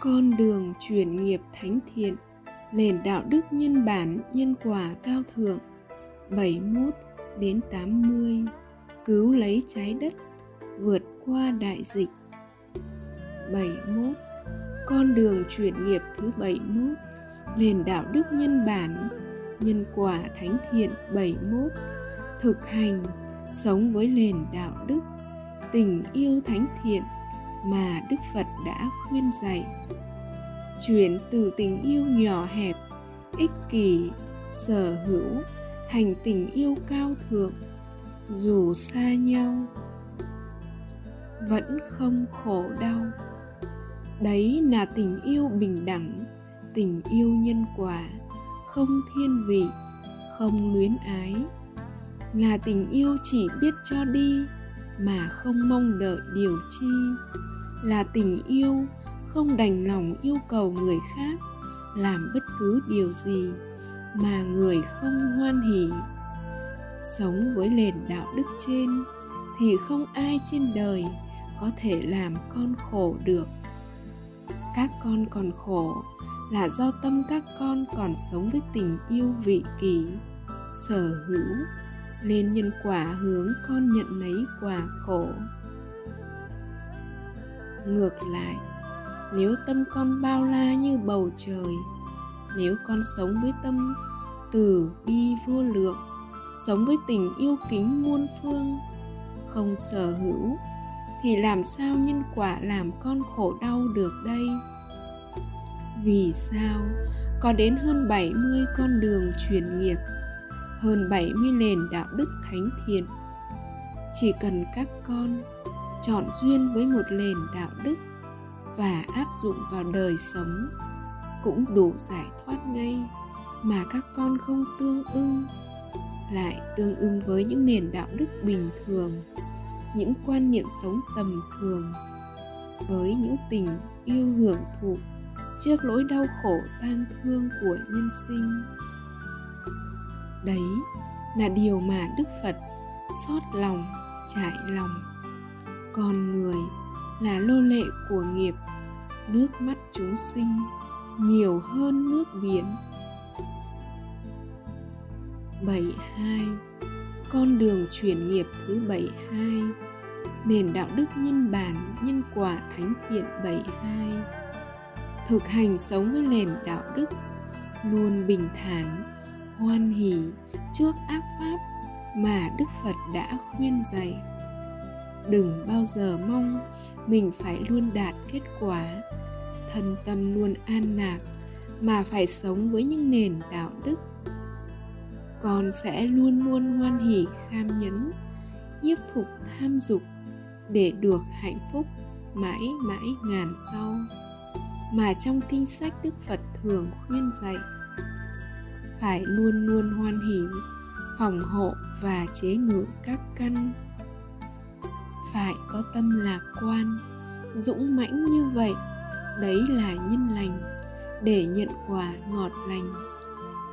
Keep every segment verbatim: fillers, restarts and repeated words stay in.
con đường chuyển nghiệp thánh thiện, nền đạo đức nhân bản nhân quả cao thượng. Bảy mươi mốt đến tám mươi, cứu lấy trái đất, vượt qua đại dịch. Bảy mươi mốt, con đường chuyển nghiệp thứ bảy mươi mốt, nền đạo đức nhân bản, nhân quả thánh thiện. Bảy mươi mốt, thực hành, sống với nền đạo đức, tình yêu thánh thiện mà Đức Phật đã khuyên dạy. Chuyển từ tình yêu nhỏ hẹp, ích kỷ, sở hữu thành tình yêu cao thượng, dù xa nhau vẫn không khổ đau. Đấy là tình yêu bình đẳng, tình yêu nhân quả, không thiên vị, không luyến ái. Là tình yêu chỉ biết cho đi mà không mong đợi điều chi. Là tình yêu không đành lòng yêu cầu người khác làm bất cứ điều gì mà người không hoan hỉ. Sống với nền đạo đức trên thì không ai trên đời có thể làm con khổ được. Các con còn khổ là do tâm các con còn sống với tình yêu vị kỷ, sở hữu, nên nhân quả hướng con nhận lấy quả khổ. Ngược lại, nếu tâm con bao la như bầu trời, nếu con sống với tâm từ bi vô lượng, sống với tình yêu kính muôn phương, không sở hữu, thì làm sao nhân quả làm con khổ đau được đây? Vì sao có đến hơn bảy mươi con đường chuyển nghiệp, hơn bảy mươi nền đạo đức thánh thiện? Chỉ cần các con chọn duyên với một nền đạo đức và áp dụng vào đời sống cũng đủ giải thoát ngay mà các con không tương ưng, lại tương ưng với những nền đạo đức bình thường, những quan niệm sống tầm thường, với những tình yêu hưởng thụ trước nỗi đau khổ tang thương của nhân sinh. Đấy là điều mà Đức Phật xót lòng, trải lòng. Con người là nô lệ của nghiệp, nước mắt chúng sinh nhiều hơn nước biển. Bảy mươi hai, con đường chuyển nghiệp thứ bảy mươi hai, nền đạo đức nhân bản, nhân quả thánh thiện. Bảy mươi hai, thực hành sống với nền đạo đức, luôn bình thản, hoan hỉ trước ác pháp mà Đức Phật đã khuyên dạy. Đừng bao giờ mong mình phải luôn đạt kết quả, thân tâm luôn an lạc, mà phải sống với những nền đạo đức. Con sẽ luôn luôn hoan hỉ kham nhẫn, nhiếp phục tham dục để được hạnh phúc mãi mãi ngàn sau mà trong kinh sách Đức Phật thường khuyên dạy. Phải luôn luôn hoan hỉ, phòng hộ và chế ngự các căn. Phải có tâm lạc quan, dũng mãnh như vậy, đấy là nhân lành, để nhận quả ngọt lành.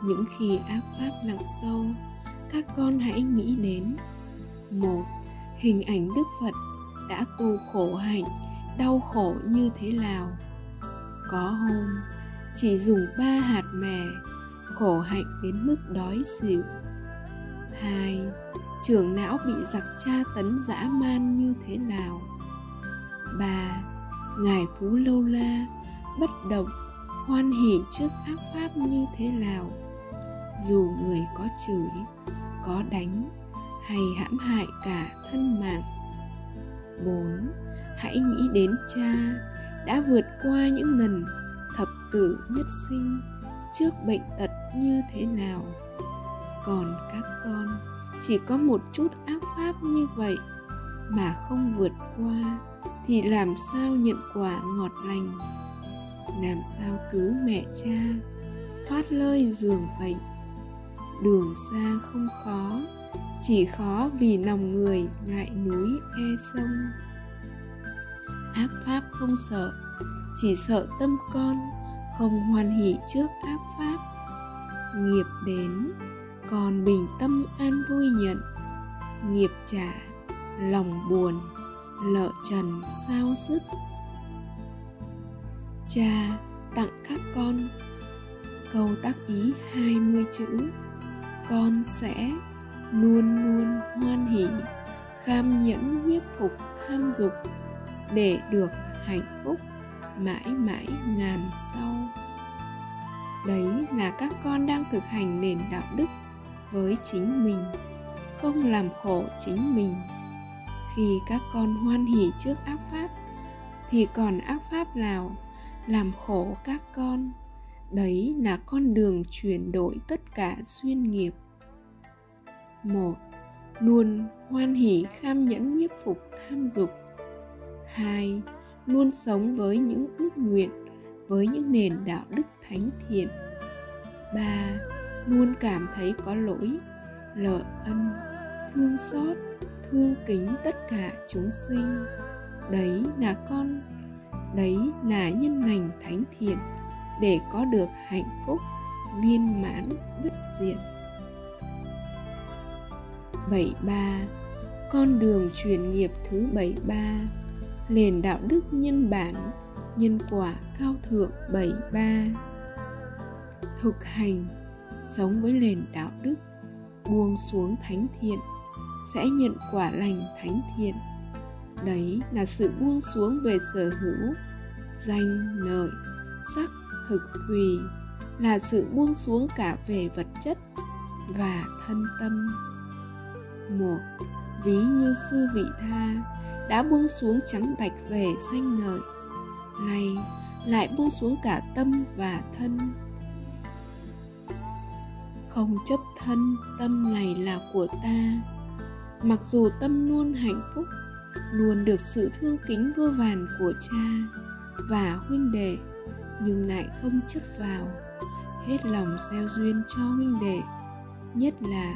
Những khi ác pháp lặng sâu, các con hãy nghĩ đến một hình ảnh Đức Phật đã tu khổ hạnh, đau khổ như thế nào. Có hôm chỉ dùng ba hạt mè, khổ hạnh đến mức đói xỉu. Hai, trưởng não bị giặc tra tấn dã man như thế nào. Ba, Ngài Phú Lâu La bất động, hoan hỉ trước ác pháp như thế nào. Dù người có chửi, có đánh hay hãm hại cả thân mạng. Bốn, hãy nghĩ đến Cha đã vượt qua những lần thập tử nhất sinh trước bệnh tật như thế nào. Còn các con chỉ có một chút ác pháp như vậy mà không vượt qua thì làm sao nhận quả ngọt lành, làm sao cứu mẹ Cha thoát lơi giường bệnh. Đường xa không khó, chỉ khó vì lòng người ngại núi e sông. Ác pháp không sợ, chỉ sợ tâm con không hoan hỉ trước ác pháp. Nghiệp đến, còn bình tâm an vui nhận. Nghiệp trả, lòng buồn, lợ trần sao dứt. Cha tặng các con. Câu tác ý hai mươi chữ. Con sẽ luôn luôn hoan hỉ, kham nhẫn nhiếp phục tham dục, để được hạnh phúc mãi mãi ngàn sau. Đấy là các con đang thực hành nền đạo đức với chính mình, không làm khổ chính mình. Khi các con hoan hỉ trước ác pháp, thì còn ác pháp nào làm khổ các con? Đấy là con đường chuyển đổi tất cả duyên nghiệp. Một, luôn hoan hỉ kham nhẫn nhiếp phục tham dục. Hai, luôn sống với những ước nguyện, với những nền đạo đức thánh thiện. Ba, luôn cảm thấy có lỗi, lợi ân, thương xót, thương kính tất cả chúng sinh. Đấy là con, đấy là nhân lành thánh thiện, để có được hạnh phúc viên mãn bất diệt. bảy mươi ba. Con đường chuyển nghiệp thứ bảy mươi ba. Nền đạo đức nhân bản, nhân quả cao thượng bảy mươi ba. Thực hành, sống với nền đạo đức, buông xuống thánh thiện, sẽ nhận quả lành thánh thiện. Đấy là sự buông xuống về sở hữu, danh, lợi, sắc, thực, thùy, là sự buông xuống cả về vật chất và thân tâm. Một, ví như Sư Vị Tha đã buông xuống trắng bạch về danh lợi, nay lại buông xuống cả tâm và thân. Không chấp thân, tâm này là của ta. Mặc dù tâm luôn hạnh phúc, luôn được sự thương kính vô vàn của cha và huynh đệ, nhưng lại không chấp vào, hết lòng gieo duyên cho huynh đệ, nhất là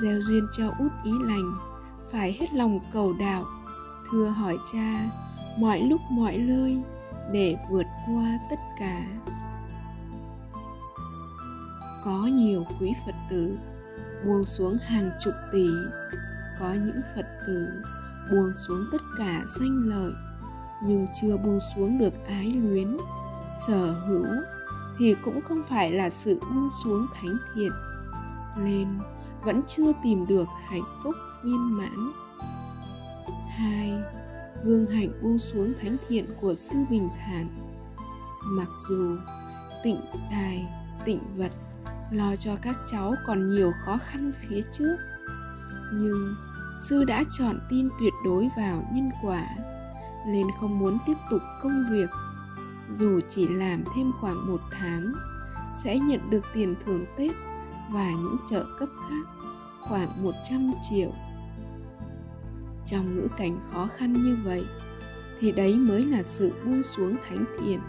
gieo duyên cho út ý lành, phải hết lòng cầu đạo, thưa hỏi cha mọi lúc mọi nơi để vượt qua tất cả. Có nhiều quý Phật tử buông xuống hàng chục tỷ, có những Phật tử buông xuống tất cả danh lợi, nhưng chưa buông xuống được ái luyến, sở hữu, thì cũng không phải là sự buông xuống thánh thiện, nên vẫn chưa tìm được hạnh phúc viên mãn. Hai, gương hạnh buông xuống thánh thiện của Sư Bình Thản. Mặc dù tịnh tài, tịnh vật, lo cho các cháu còn nhiều khó khăn phía trước, nhưng Sư đã chọn tin tuyệt đối vào nhân quả, nên không muốn tiếp tục công việc. Dù chỉ làm thêm khoảng một tháng, sẽ nhận được tiền thưởng Tết và những trợ cấp khác khoảng một trăm triệu. Trong ngữ cảnh khó khăn như vậy, thì đấy mới là sự buông xuống thánh thiện,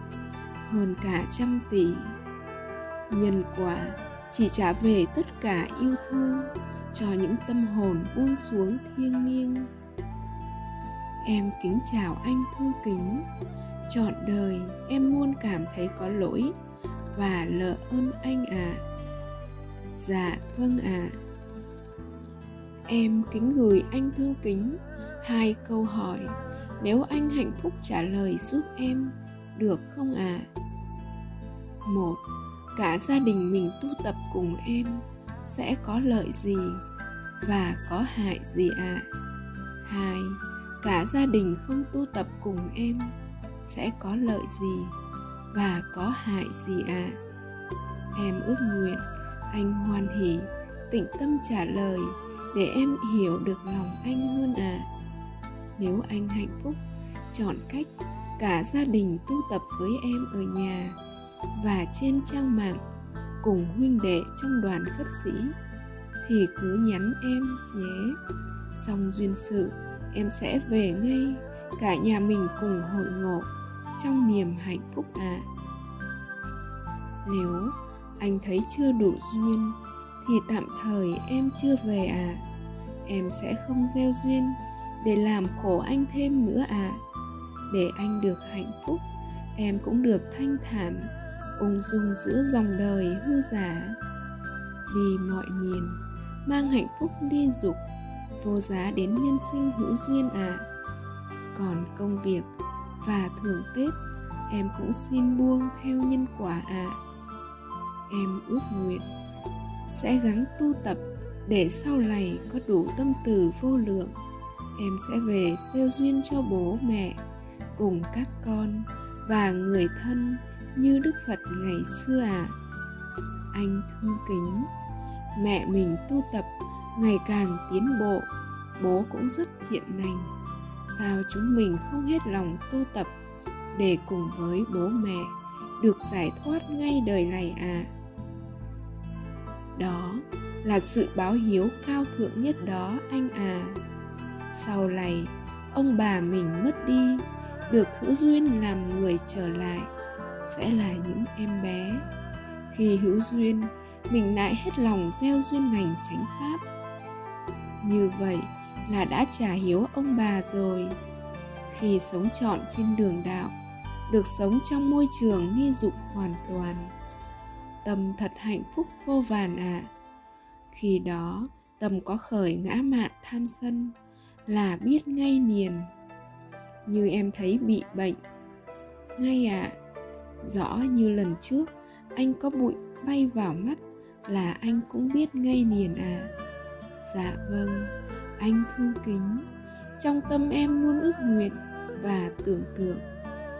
hơn cả trăm tỷ. Nhân quả chỉ trả về tất cả yêu thương cho những tâm hồn buông xuống thiêng liêng. Em kính chào anh thương kính. Trọn đời em luôn cảm thấy có lỗi và lỡ ơn anh ạ. À. Dạ vâng ạ. À. Em kính gửi anh thương kính hai câu hỏi, nếu anh hạnh phúc trả lời giúp em được không ạ? À? Một, cả gia đình mình tu tập cùng em sẽ có lợi gì và có hại gì ạ? À? Hai, cả gia đình không tu tập cùng em sẽ có lợi gì và có hại gì ạ? À? Em ước nguyện anh hoan hỉ, tĩnh tâm trả lời để em hiểu được lòng anh hơn ạ. À. Nếu anh hạnh phúc, chọn cách cả gia đình tu tập với em ở nhà và trên trang mạng cùng huynh đệ trong đoàn khất sĩ, thì cứ nhắn em nhé. Xong duyên sự, em sẽ về ngay, cả nhà mình cùng hội ngộ trong niềm hạnh phúc ạ. À. Nếu anh thấy chưa đủ duyên, thì tạm thời em chưa về ạ. À. Em sẽ không gieo duyên để làm khổ anh thêm nữa ạ. À. Để anh được hạnh phúc, em cũng được thanh thản, ung dung giữa dòng đời hư giả. Đi mọi miền, mang hạnh phúc đi dục, vô giá đến nhân sinh hữu duyên ạ. À. Còn công việc và thưởng Tết, em cũng xin buông theo nhân quả ạ. À. Em ước nguyện sẽ gắng tu tập để sau này có đủ tâm từ vô lượng. Em sẽ về gieo duyên cho bố mẹ cùng các con và người thân như Đức Phật ngày xưa ạ. À. Anh thương kính, mẹ mình tu tập ngày càng tiến bộ, bố cũng rất thiện lành. Sao chúng mình không hết lòng tu tập để cùng với bố mẹ được giải thoát ngay đời này ạ? À? Đó là sự báo hiếu cao thượng nhất đó anh à. Sau này ông bà mình mất đi, được hữu duyên làm người trở lại sẽ là những em bé. Khi hữu duyên, mình lại hết lòng gieo duyên lành chánh pháp. Như vậy là đã trả hiếu ông bà rồi. Khi sống trọn trên đường đạo, được sống trong môi trường nghi dục hoàn toàn, tâm thật hạnh phúc vô vàn ạ. À. Khi đó tâm có khởi ngã mạn tham sân là biết ngay liền. Như em thấy bị bệnh ngay ạ. À, rõ như lần trước anh có bụi bay vào mắt là anh cũng biết ngay liền ạ. À. Dạ vâng, anh thương kính, trong tâm em luôn ước nguyện và tưởng tượng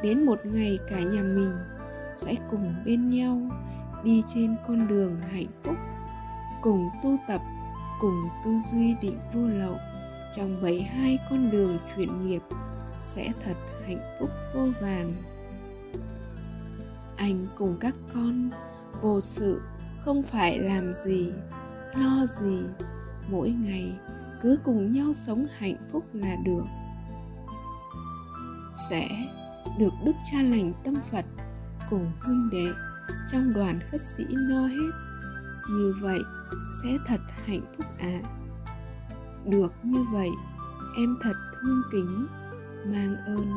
đến một ngày cả nhà mình sẽ cùng bên nhau đi trên con đường hạnh phúc, cùng tu tập, cùng tư duy định vô lậu trong bảy mươi hai con đường chuyển nghiệp sẽ thật hạnh phúc vô vàn. Anh cùng các con vô sự, không phải làm gì, lo gì, mỗi ngày cứ cùng nhau sống hạnh phúc là được. Sẽ được Đức Cha Lành Tâm Phật cùng huynh đệ trong đoàn khất sĩ lo hết, như vậy sẽ thật hạnh phúc ạ. À. Được như vậy, em thật thương kính, mang ơn,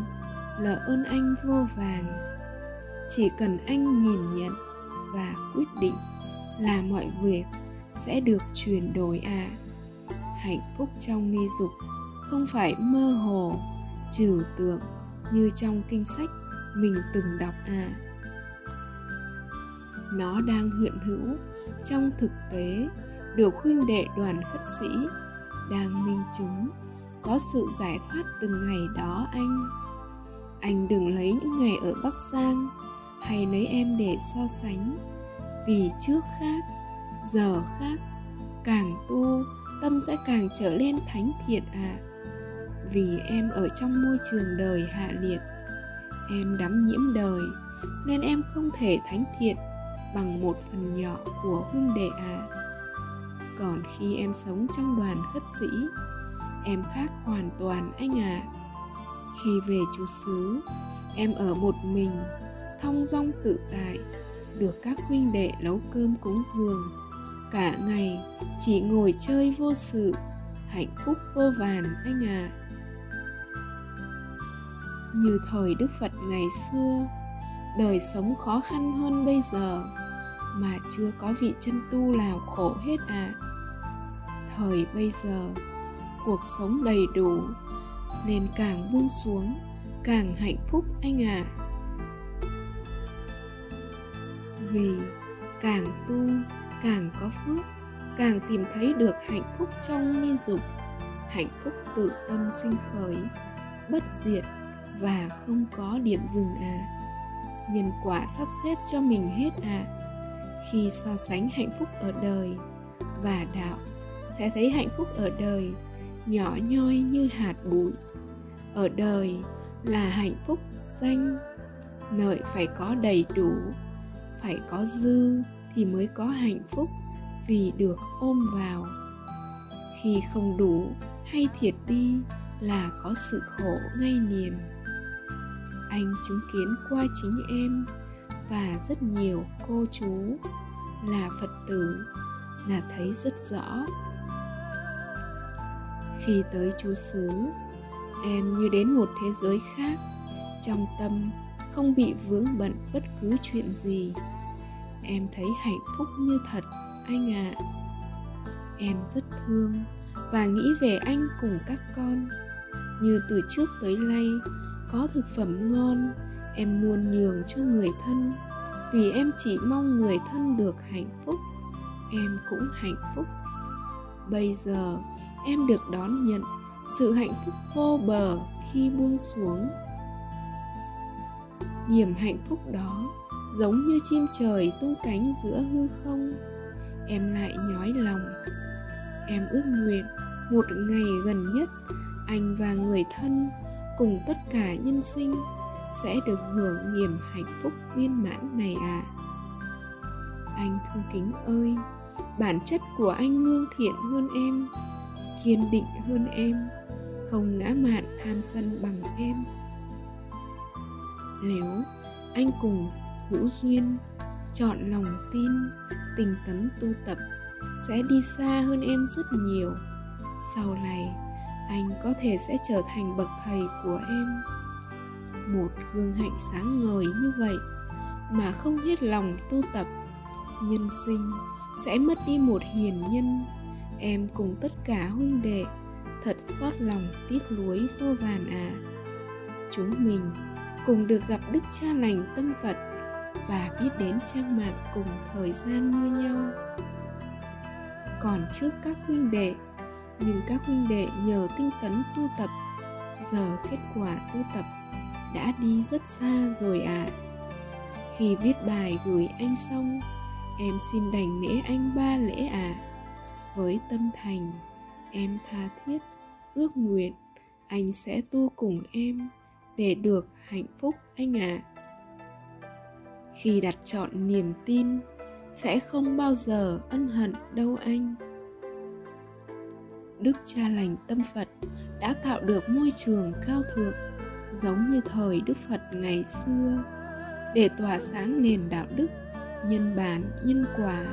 lỡ ơn anh vô vàn. Chỉ cần anh nhìn nhận và quyết định là mọi việc sẽ được chuyển đổi ạ. À. Hạnh phúc trong ni dục không phải mơ hồ, trừu tượng như trong kinh sách mình từng đọc ạ. À. Nó đang hiện hữu trong thực tế, được huynh đệ đoàn khất sĩ đang minh chứng có sự giải thoát từng ngày đó anh. Anh đừng lấy những ngày ở Bắc Giang hay lấy em để so sánh, vì trước khác, giờ khác, càng tu tâm sẽ càng trở lên thánh thiện ạ. À. Vì em ở trong môi trường đời hạ liệt, em đắm nhiễm đời nên em không thể thánh thiện bằng một phần nhỏ của huynh đệ ạ. À. Còn khi em sống trong đoàn khất sĩ, em khác hoàn toàn anh ạ. À. Khi về trú xứ, em ở một mình, thong dong tự tại, được các huynh đệ nấu cơm cúng dường, cả ngày chỉ ngồi chơi vô sự, hạnh phúc vô vàn anh ạ. À. Như thời Đức Phật ngày xưa, đời sống khó khăn hơn bây giờ mà chưa có vị chân tu nào khổ hết ạ. À. Thời bây giờ cuộc sống đầy đủ nên càng buông xuống càng hạnh phúc anh ạ. À. Vì càng tu càng có phước, càng tìm thấy được hạnh phúc trong ni dục, hạnh phúc tự tâm sinh khởi, bất diệt và không có điểm dừng ạ. À. Nhân quả sắp xếp cho mình hết ạ. À. Khi so sánh hạnh phúc ở đời và đạo, sẽ thấy hạnh phúc ở đời nhỏ nhoi như hạt bụi. Ở đời là hạnh phúc danh lợi phải có đầy đủ, phải có dư thì mới có hạnh phúc, vì được ôm vào. Khi không đủ hay thiệt đi là có sự khổ ngay liền. Anh chứng kiến qua chính em và rất nhiều cô chú là Phật tử là thấy rất rõ. Khi tới trú xứ, em như đến một thế giới khác, trong tâm không bị vướng bận bất cứ chuyện gì. Em thấy hạnh phúc như thật anh ạ. À. Em rất thương và nghĩ về anh cùng các con. Như từ trước tới nay có thực phẩm ngon, em luôn nhường cho người thân, vì em chỉ mong người thân được hạnh phúc, em cũng hạnh phúc. Bây giờ em được đón nhận sự hạnh phúc vô bờ khi buông xuống. Niềm hạnh phúc đó giống như chim trời tung cánh giữa hư không. Em lại nhói lòng. Em ước nguyện một ngày gần nhất anh và người thân cùng tất cả nhân sinh sẽ được hưởng niềm hạnh phúc viên mãn này ạ. À. Anh thương kính ơi, bản chất của anh lương thiện hơn em, kiên định hơn em, không ngã mạn tham sân bằng em. Nếu anh cùng hữu duyên chọn lòng tin, tinh tấn tu tập sẽ đi xa hơn em rất nhiều. Sau này anh có thể sẽ trở thành bậc thầy của em. Một gương hạnh sáng ngời như vậy mà không hết lòng tu tập, nhân sinh sẽ mất đi một hiền nhân. Em cùng tất cả huynh đệ thật xót lòng tiếc nuối vô vàn à. Chúng mình cùng được gặp Đức Cha Lành Tâm Phật và biết đến trang mạng cùng thời gian như nhau. Còn trước các huynh đệ, nhưng các huynh đệ nhờ tinh tấn tu tập, giờ kết quả tu tập đã đi rất xa rồi ạ. À. Khi viết bài gửi anh xong, em xin đảnh lễ anh ba lễ ạ. À. Với tâm thành, em tha thiết, ước nguyện anh sẽ tu cùng em để được hạnh phúc anh ạ. À. Khi đặt chọn niềm tin, sẽ không bao giờ ân hận đâu anh. Đức Cha Lành Tâm Phật đã tạo được môi trường cao thượng, giống như thời Đức Phật ngày xưa, để tỏa sáng nền đạo đức, nhân bản, nhân quả.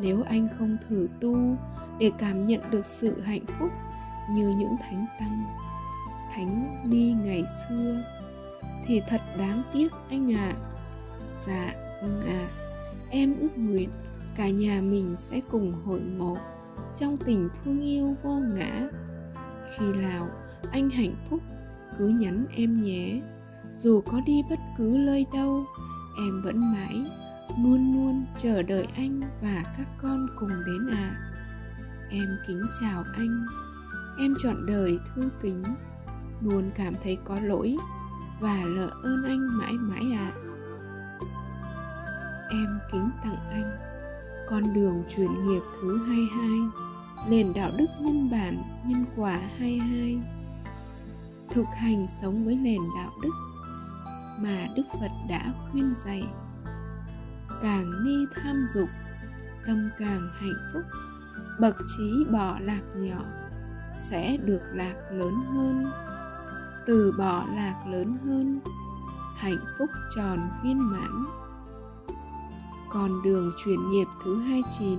Nếu anh không thử tu để cảm nhận được sự hạnh phúc như những thánh tăng, thánh đi ngày xưa, thì thật đáng tiếc anh ạ. À. Dạ, vâng ạ. À. Em ước nguyện cả nhà mình sẽ cùng hội ngộ trong tình thương yêu vô ngã. Khi nào anh hạnh phúc cứ nhắn em nhé. Dù có đi bất cứ nơi đâu, em vẫn mãi luôn luôn chờ đợi anh và các con cùng đến ạ. À. Em kính chào anh. Em trọn đời thương kính, luôn cảm thấy có lỗi và lỡ ơn anh mãi mãi ạ. À. Em kính tặng anh con đường chuyển nghiệp thứ hai mươi hai, nền đạo đức nhân bản nhân quả hai mươi hai, thực hành sống với nền đạo đức mà Đức Phật đã khuyên dạy. Càng ni tham dục, tâm càng hạnh phúc. Bậc trí bỏ lạc nhỏ sẽ được lạc lớn hơn. Từ bỏ lạc lớn hơn, hạnh phúc tròn viên mãn. Con đường chuyển nghiệp thứ hai mươi chín,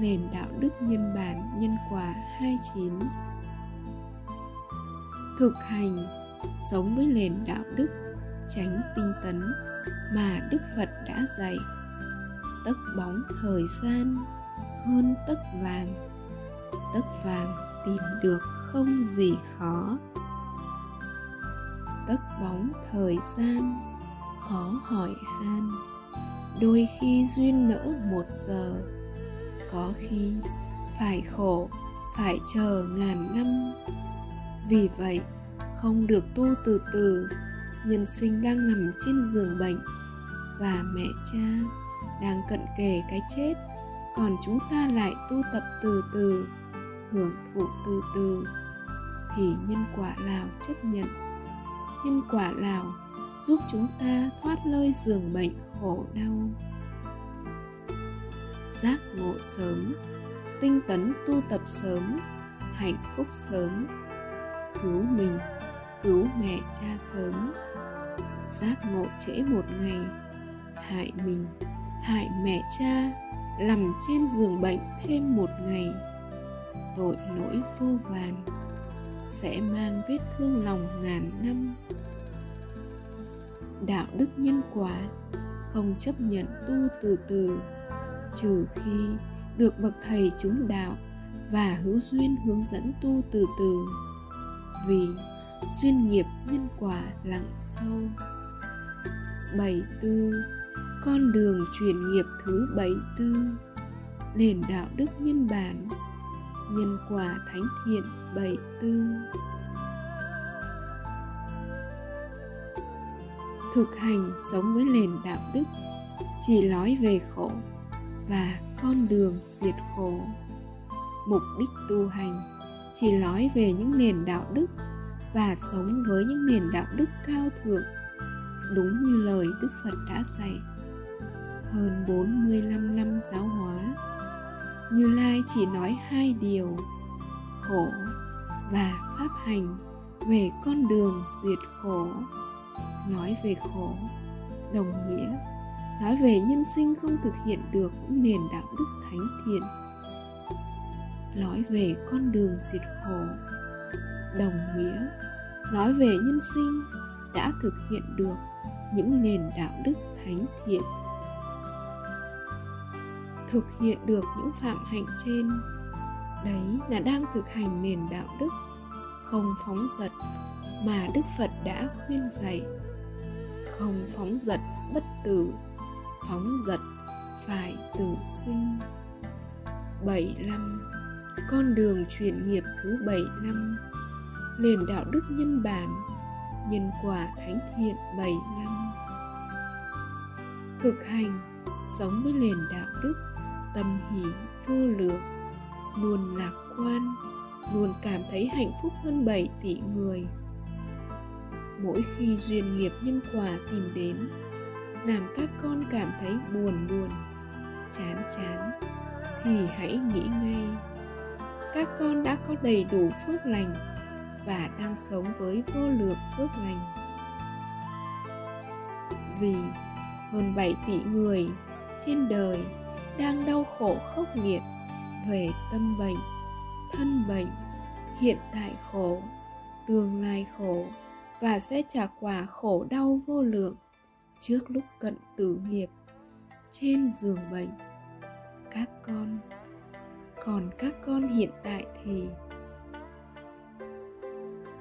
nền đạo đức nhân bản nhân quả hai mươi chín. Thực hành, sống với nền đạo đức, tránh tinh tấn mà Đức Phật đã dạy. Tấc bóng thời gian hơn tấc vàng, tấc vàng tìm được không gì khó. Tấc bóng thời gian khó hỏi han, đôi khi duyên nỡ một giờ, có khi phải khổ, phải chờ ngàn năm. Vì vậy, không được tu từ từ, nhân sinh đang nằm trên giường bệnh và mẹ cha đang cận kề cái chết, còn chúng ta lại tu tập từ từ, hưởng thụ từ từ, thì nhân quả nào chấp nhận? Nhân quả nào giúp chúng ta thoát lơi giường bệnh khổ đau? Giác ngộ sớm, tinh tấn tu tập sớm, hạnh phúc sớm, cứu mình, cứu mẹ cha sớm. Giác ngộ trễ một ngày, hại mình, hại mẹ cha, nằm trên giường bệnh thêm một ngày. Tội lỗi vô vàn sẽ mang vết thương lòng ngàn năm. Đạo đức nhân quả không chấp nhận tu từ từ, trừ khi được bậc thầy chúng đạo và hữu duyên hướng dẫn tu từ từ, vì duyên nghiệp nhân quả lặng sâu. bảy tư, con đường chuyển nghiệp thứ bảy tư, nền đạo đức nhân bản, nhân quả thánh thiện bảy tư. Thực hành sống với nền đạo đức, chỉ lối về khổ và con đường diệt khổ. Mục đích tu hành chỉ lối về những nền đạo đức và sống với những nền đạo đức cao thượng, đúng như lời Đức Phật đã dạy hơn bốn mươi lăm năm giáo hóa. Như Lai chỉ nói hai điều: khổ và pháp hành về con đường diệt khổ. Nói về khổ đồng nghĩa nói về nhân sinh không thực hiện được những nền đạo đức thánh thiện. Nói về con đường diệt khổ đồng nghĩa nói về nhân sinh đã thực hiện được những nền đạo đức thánh thiện. Thực hiện được những phạm hạnh trên, đấy là đang thực hành nền đạo đức không phóng dật mà Đức Phật đã khuyên dạy. Không phóng dật bất tử, phóng dật phải tử sinh. bảy mươi lăm, con đường chuyển nghiệp thứ bảy mươi lăm, nền đạo đức nhân bản, nhân quả thánh thiện bảy mươi lăm. Thực hành sống với nền đạo đức tâm hỷ vô lượng, luôn lạc quan, luôn cảm thấy hạnh phúc hơn bảy tỷ người. Mỗi khi duyên nghiệp nhân quả tìm đến, làm các con cảm thấy buồn buồn, chán chán, thì hãy nghĩ ngay, các con đã có đầy đủ phước lành và đang sống với vô lượng phước lành. Vì hơn bảy tỷ người trên đời đang đau khổ khốc liệt về tâm bệnh, thân bệnh, hiện tại khổ, tương lai khổ và sẽ trả quả khổ đau vô lượng trước lúc cận tử nghiệp trên giường bệnh. Các con, còn các con hiện tại thì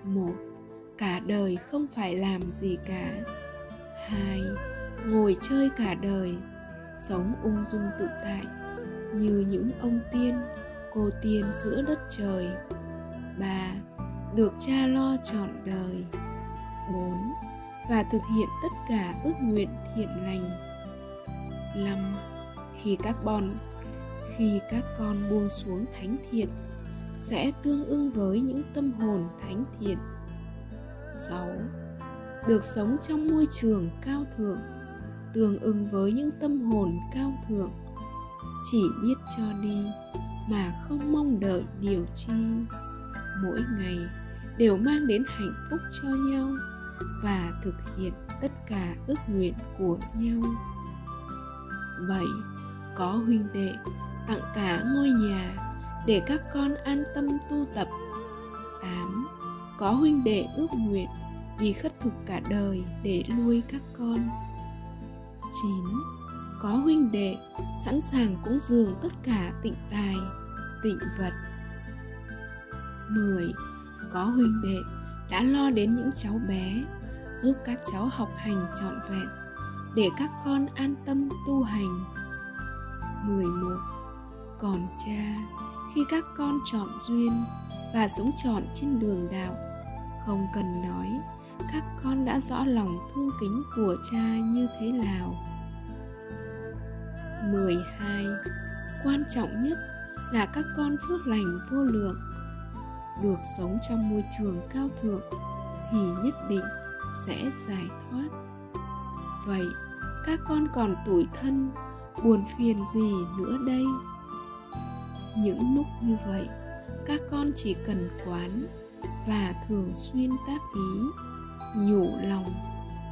một. Cả đời không phải làm gì cả. Hai. Ngồi chơi cả đời, sống ung dung tự tại như những ông tiên, cô tiên giữa đất trời. Ba. Được cha lo trọn đời. Bốn. Và thực hiện tất cả ước nguyện thiện lành. Năm. Khi các con Khi các con buông xuống thánh thiện, sẽ tương ứng với những tâm hồn thánh thiện. Sáu. Được sống trong môi trường cao thượng, tương ứng với những tâm hồn cao thượng. Chỉ biết cho đi mà không mong đợi điều chi, mỗi ngày đều mang đến hạnh phúc cho nhau và thực hiện tất cả ước nguyện của nhau. Bảy. Có huynh đệ tặng cả ngôi nhà để các con an tâm tu tập. Tám. Có huynh đệ ước nguyện đi khất thực cả đời để nuôi các con. Chín. Có huynh đệ sẵn sàng cúng dường tất cả tịnh tài, tịnh vật. Mười. Có huynh đệ đã lo đến những cháu bé, giúp các cháu học hành trọn vẹn để các con an tâm tu hành. Mười một. Còn cha, khi các con chọn duyên và sống trọn trên đường đạo, không cần nói, các con đã rõ lòng thương kính của cha như thế nào. Mười hai. Quan trọng nhất là các con phước lành vô lượng, được sống trong môi trường cao thượng thì nhất định sẽ giải thoát. Vậy các con còn tủi thân, buồn phiền gì nữa đây? Những lúc như vậy, các con chỉ cần quán và thường xuyên tác ý, nhủ lòng,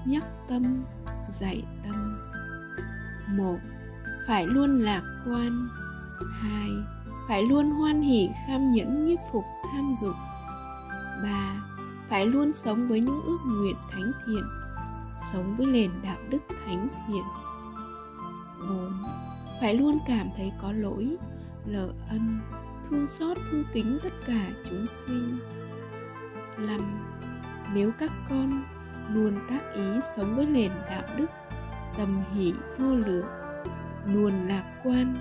nhắc tâm, dạy tâm. Một. Phải luôn lạc quan. Hai. Phải luôn hoan hỷ kham nhẫn nhiếp phục tham dục. Ba. Phải luôn sống với những ước nguyện thánh thiện, sống với nền đạo đức thánh thiện. Bốn. Phải luôn cảm thấy có lỗi, lỡ ân, thương xót thương kính tất cả chúng sinh. Năm. Nếu các con luôn tác ý sống với nền đạo đức tâm hỷ vô lượng, luôn lạc quan,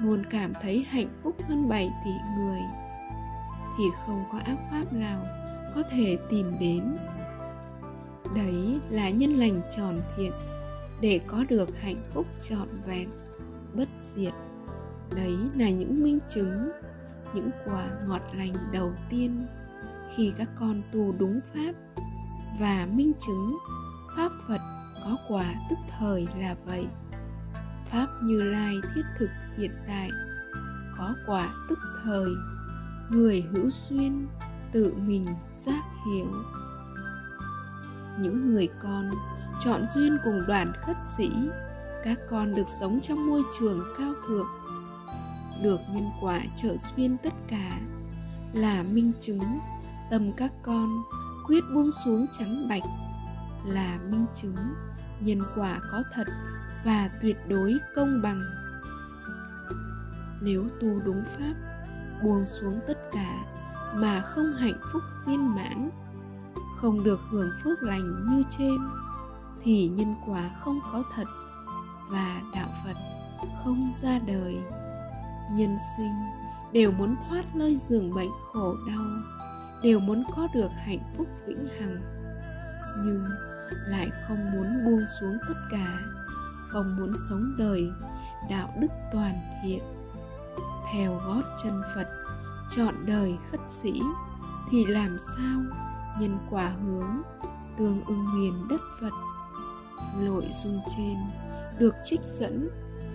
luôn cảm thấy hạnh phúc hơn bảy tỷ người, thì không có ác pháp nào có thể tìm đến. Đấy là nhân lành tròn thiện, để có được hạnh phúc trọn vẹn, bất diệt. Đấy là những minh chứng, những quả ngọt lành đầu tiên khi các con tu đúng pháp, và minh chứng pháp Phật có quả tức thời là vậy. Pháp Như Lai thiết thực hiện tại có quả tức thời, người hữu duyên tự mình giác hiểu. Những người con chọn duyên cùng đoàn khất sĩ, các con được sống trong môi trường cao thượng, được nhân quả trợ duyên tất cả, là minh chứng tâm các con quyết buông xuống trắng bạch, là minh chứng nhân quả có thật và tuyệt đối công bằng. Nếu tu đúng pháp, buông xuống tất cả mà không hạnh phúc viên mãn, không được hưởng phước lành như trên, thì nhân quả không có thật và đạo Phật không ra đời. Nhân sinh đều muốn thoát nơi giường bệnh khổ đau, đều muốn có được hạnh phúc vĩnh hằng, nhưng lại không muốn buông xuống tất cả, không muốn sống đời đạo đức toàn thiện. Theo gót chân Phật chọn đời khất sĩ, thì làm sao nhân quả hướng tương ưng miền đất Phật. Nội dung trên được trích dẫn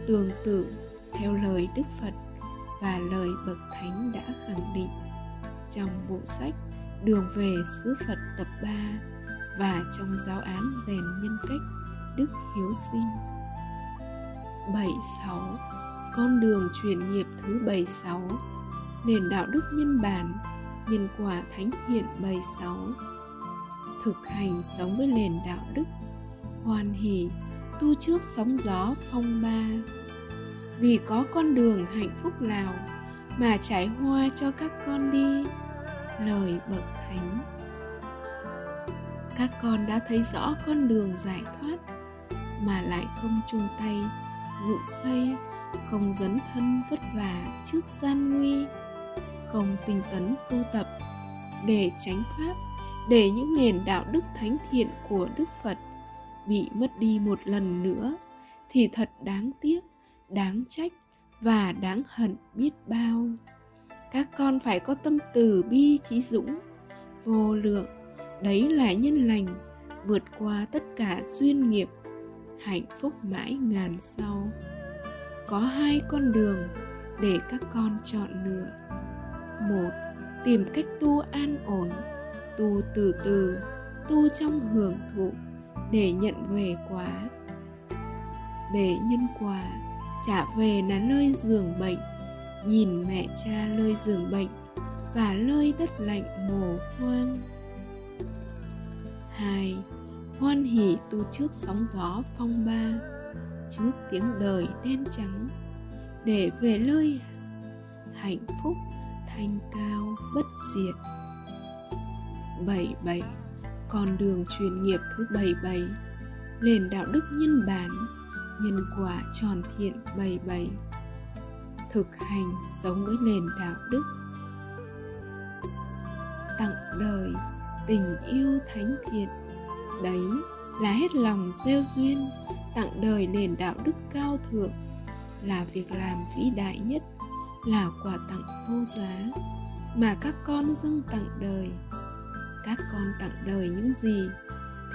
tương tự theo lời Đức Phật và lời bậc thánh đã khẳng định trong bộ sách Đường về xứ Phật tập ba và trong giáo án rèn nhân cách Đức Hiếu Sinh. bảy mươi sáu. Con đường chuyển nghiệp thứ bảy mươi sáu, nền đạo đức nhân bản, nhân quả thánh thiện bảy mươi sáu. Thực hành sống với nền đạo đức, hoan hỷ tu trước sóng gió phong ba. Vì có con đường hạnh phúc nào mà trải hoa cho các con đi, lời bậc thánh. Các con đã thấy rõ con đường giải thoát mà lại không chung tay dựng xây, không dấn thân vất vả trước gian nguy, không tinh tấn tu tập để tránh pháp, để những nền đạo đức thánh thiện của Đức Phật bị mất đi một lần nữa, thì thật đáng tiếc, đáng trách và đáng hận biết bao. Các con phải có tâm từ bi trí dũng vô lượng, đấy là nhân lành vượt qua tất cả duyên nghiệp, hạnh phúc mãi ngàn sau. Có hai con đường để các con chọn lựa. Một, tìm cách tu an ổn, tu từ từ, tu trong hưởng thụ để nhận về quả, để nhân quả trả về là nơi giường bệnh, nhìn mẹ cha nơi giường bệnh và nơi đất lạnh mồ hoang. Hai, hoan hỷ tu trước sóng gió phong ba, trước tiếng đời đen trắng, để về nơi hạnh phúc thanh cao bất diệt. bảy mươi bảy. Con đường truyền nghiệp thứ bảy mươi bảy, nền đạo đức nhân bản, nhân quả tròn thiện bảy mươi bảy. Thực hành sống với nền đạo đức, tặng đời tình yêu thánh thiện, đấy là hết lòng gieo duyên tặng đời nền đạo đức cao thượng, là việc làm vĩ đại nhất, là quà tặng vô giá mà các con dâng tặng đời. Các con tặng đời những gì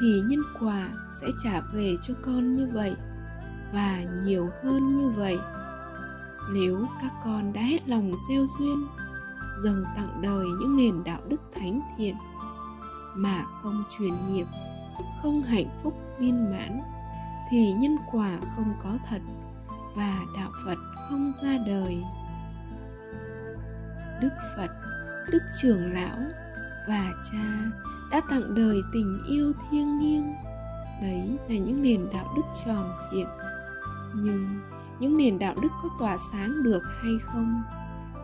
thì nhân quả sẽ trả về cho con như vậy, và nhiều hơn như vậy. Nếu các con đã hết lòng gieo duyên, dâng tặng đời những nền đạo đức thánh thiện mà không truyền nghiệp, không hạnh phúc viên mãn, thì nhân quả không có thật và đạo Phật không ra đời. Đức Phật, Đức Trưởng Lão và Cha đã tặng đời tình yêu thiêng liêng, đấy là những nền đạo đức tròn thiện. Nhưng những nền đạo đức có tỏa sáng được hay không,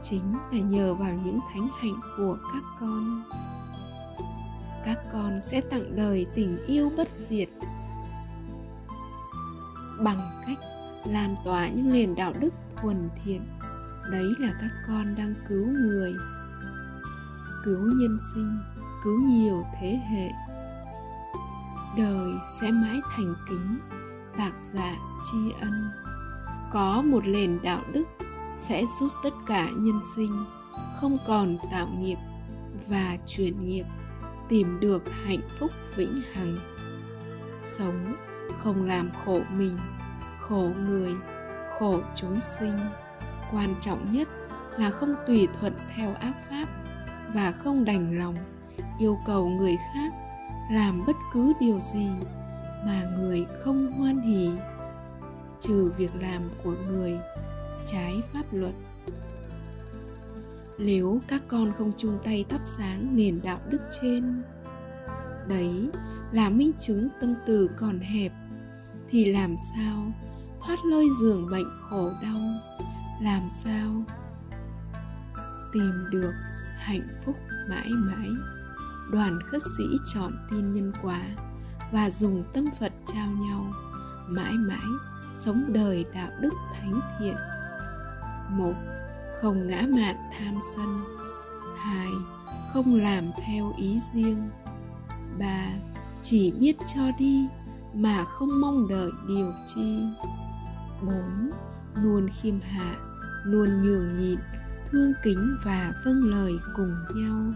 chính là nhờ vào những thánh hạnh của các con. Các con sẽ tặng đời tình yêu bất diệt, bằng cách lan tỏa những nền đạo đức thuần thiện. Đấy là các con đang cứu người, cứu nhân sinh, cứu nhiều thế hệ. Đời sẽ mãi thành kính, tạc dạ tri ân. Có một nền đạo đức sẽ giúp tất cả nhân sinh không còn tạo nghiệp và chuyển nghiệp, tìm được hạnh phúc vĩnh hằng. Sống không làm khổ mình, khổ người, khổ chúng sinh. Quan trọng nhất là không tùy thuận theo ác pháp và không đành lòng yêu cầu người khác làm bất cứ điều gì mà người không hoan hỉ, trừ việc làm của người trái pháp luật. Nếu các con không chung tay thắp sáng nền đạo đức trên, đấy là minh chứng tâm từ còn hẹp, thì làm sao thoát lơi giường bệnh khổ đau, làm sao tìm được hạnh phúc mãi mãi. Đoàn khất sĩ chọn tin nhân quả và dùng tâm Phật trao nhau, mãi mãi sống đời đạo đức thánh thiện. Một, không ngã mạn tham sân. Hai, không làm theo ý riêng. Ba, chỉ biết cho đi mà không mong đợi điều chi. Bốn, luôn khiêm hạ, luôn nhường nhịn, thương kính và vâng lời cùng nhau.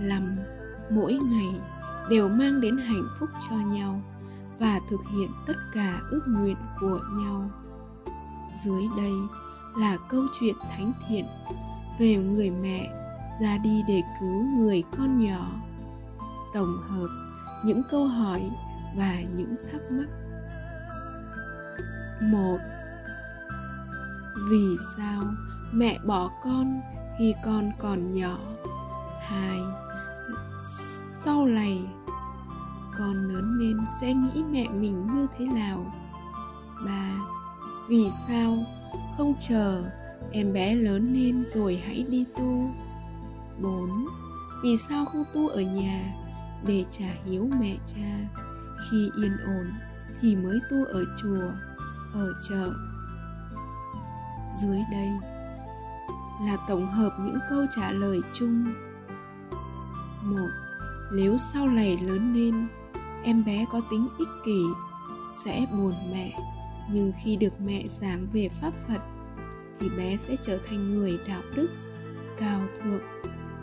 Năm, mỗi ngày đều mang đến hạnh phúc cho nhau và thực hiện tất cả ước nguyện của nhau. Dưới đây là câu chuyện thánh thiện về người mẹ ra đi để cứu người con nhỏ, tổng hợp những câu hỏi và những thắc mắc. Một, vì sao mẹ bỏ con khi con còn nhỏ? Hai, sau này con lớn lên sẽ nghĩ mẹ mình như thế nào? Ba, vì sao không chờ em bé lớn lên rồi hãy đi tu? Bốn, vì sao không tu ở nhà để trả hiếu mẹ cha? Khi yên ổn thì mới tu ở chùa, ở chợ. Dưới đây là tổng hợp những câu trả lời chung. Một, nếu sau này lớn lên em bé có tính ích kỷ sẽ buồn mẹ, nhưng khi được mẹ giảng về pháp Phật thì bé sẽ trở thành người đạo đức cao thượng,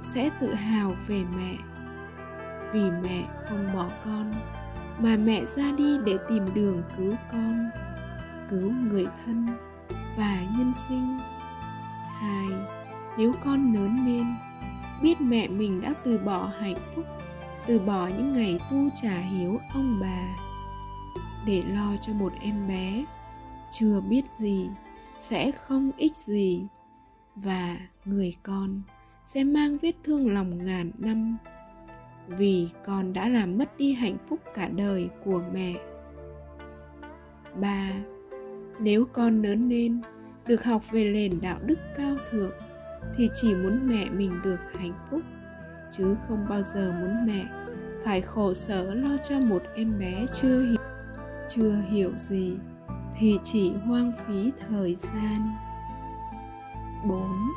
sẽ tự hào về mẹ. Vì mẹ không bỏ con mà mẹ ra đi để tìm đường cứu con, cứu người thân và nhân sinh. Hai, nếu con lớn lên biết mẹ mình đã từ bỏ hạnh phúc, từ bỏ những ngày tu trả hiếu ông bà để lo cho một em bé chưa biết gì, sẽ không ích gì, và người con sẽ mang vết thương lòng ngàn năm vì con đã làm mất đi hạnh phúc cả đời của mẹ. Ba, nếu con lớn lên được học về nền đạo đức cao thượng thì chỉ muốn mẹ mình được hạnh phúc, chứ không bao giờ muốn mẹ phải khổ sở lo cho một em bé chưa hiểu, chưa hiểu gì thì chỉ hoang phí thời gian. Bốn,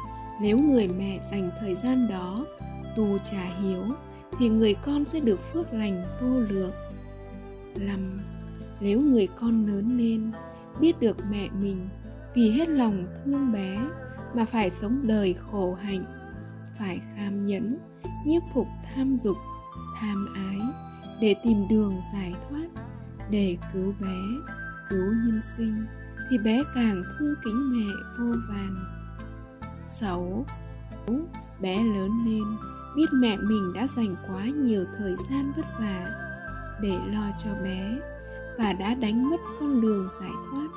nếu người mẹ dành thời gian đó tu trả hiếu thì người con sẽ được phước lành vô lượng. Năm, nếu người con lớn lên biết được mẹ mình vì hết lòng thương bé mà phải sống đời khổ hạnh, phải kham nhẫn, nhiếp phục tham dục, tham ái để tìm đường giải thoát, để cứu bé, cứu nhân sinh, thì bé càng thương kính mẹ vô vàn. Sáu, bé lớn lên biết mẹ mình đã dành quá nhiều thời gian vất vả để lo cho bé và đã đánh mất con đường giải thoát,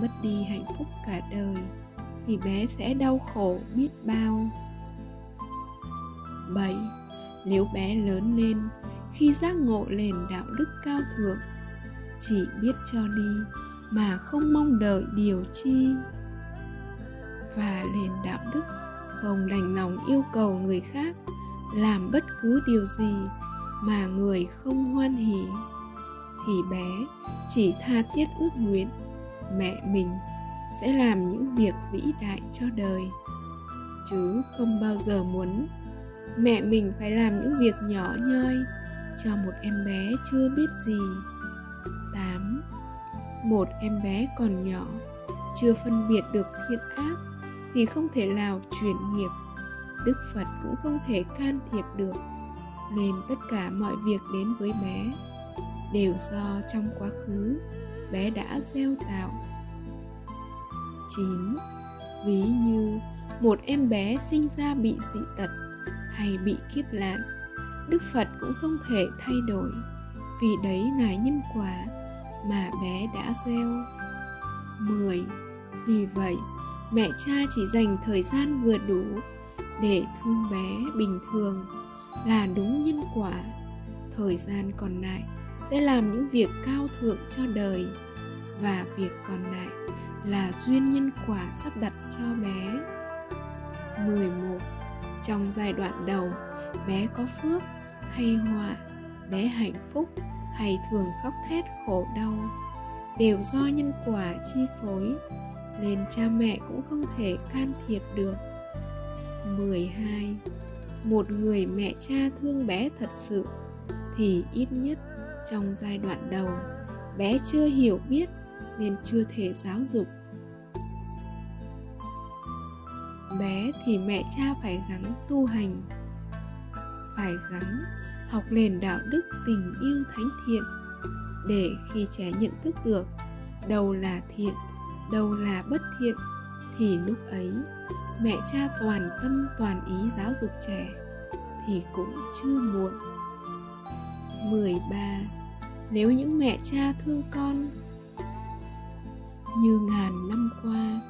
mất đi hạnh phúc cả đời, thì bé sẽ đau khổ biết bao. Bảy, nếu bé lớn lên khi giác ngộ nền đạo đức cao thượng, chỉ biết cho đi mà không mong đợi điều chi, và nền đạo đức không đành lòng yêu cầu người khác làm bất cứ điều gì mà người không hoan hỉ, thì bé chỉ tha thiết ước nguyện mẹ mình sẽ làm những việc vĩ đại cho đời, chứ không bao giờ muốn mẹ mình phải làm những việc nhỏ nhoi cho một em bé chưa biết gì. tám. Một em bé còn nhỏ, chưa phân biệt được thiện ác thì không thể nào chuyển nghiệp, Đức Phật cũng không thể can thiệp được, nên tất cả mọi việc đến với bé đều do trong quá khứ bé đã gieo tạo. chín. Ví như một em bé sinh ra bị dị tật hay bị kiếp nạn, Đức Phật cũng không thể thay đổi, vì đấy là nhân quả mà bé đã gieo. mười. Vì vậy, mẹ cha chỉ dành thời gian vừa đủ để thương bé bình thường là đúng nhân quả, thời gian còn lại sẽ làm những việc cao thượng cho đời, và việc còn lại là duyên nhân quả sắp đặt cho bé. mười một. Trong giai đoạn đầu, bé có phước hay họa, bé hạnh phúc hay thường khóc thét khổ đau, đều do nhân quả chi phối, nên cha mẹ cũng không thể can thiệp được. mười hai. Một người mẹ cha thương bé thật sự thì ít nhất trong giai đoạn đầu bé chưa hiểu biết nên chưa thể giáo dục bé, thì mẹ cha phải gắng tu hành, phải gắng học nền đạo đức tình yêu thánh thiện, để khi trẻ nhận thức được đâu là thiện, đâu là bất thiện, thì lúc ấy mẹ cha toàn tâm toàn ý giáo dục trẻ thì cũng chưa muộn. mười ba. Nếu những mẹ cha thương con như ngàn năm qua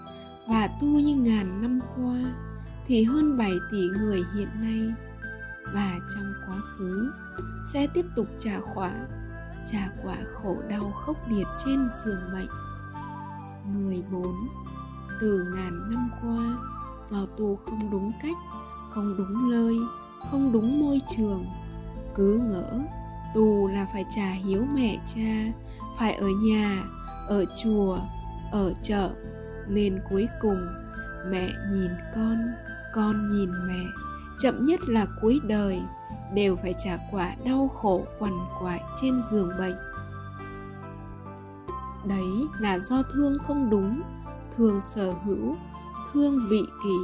và tu như ngàn năm qua thì hơn bảy tỷ người hiện nay và trong quá khứ sẽ tiếp tục trả quả, trả quả khổ đau khốc liệt trên giường bệnh. mười bốn. Từ ngàn năm qua, do tu không đúng cách, không đúng nơi, không đúng môi trường, cứ ngỡ tu là phải trả hiếu mẹ cha, phải ở nhà, ở chùa, ở chợ, nên cuối cùng mẹ nhìn con, con nhìn mẹ, chậm nhất là cuối đời đều phải trả quả đau khổ quằn quại trên giường bệnh. Đấy là do thương không đúng, thương sở hữu, thương vị kỷ,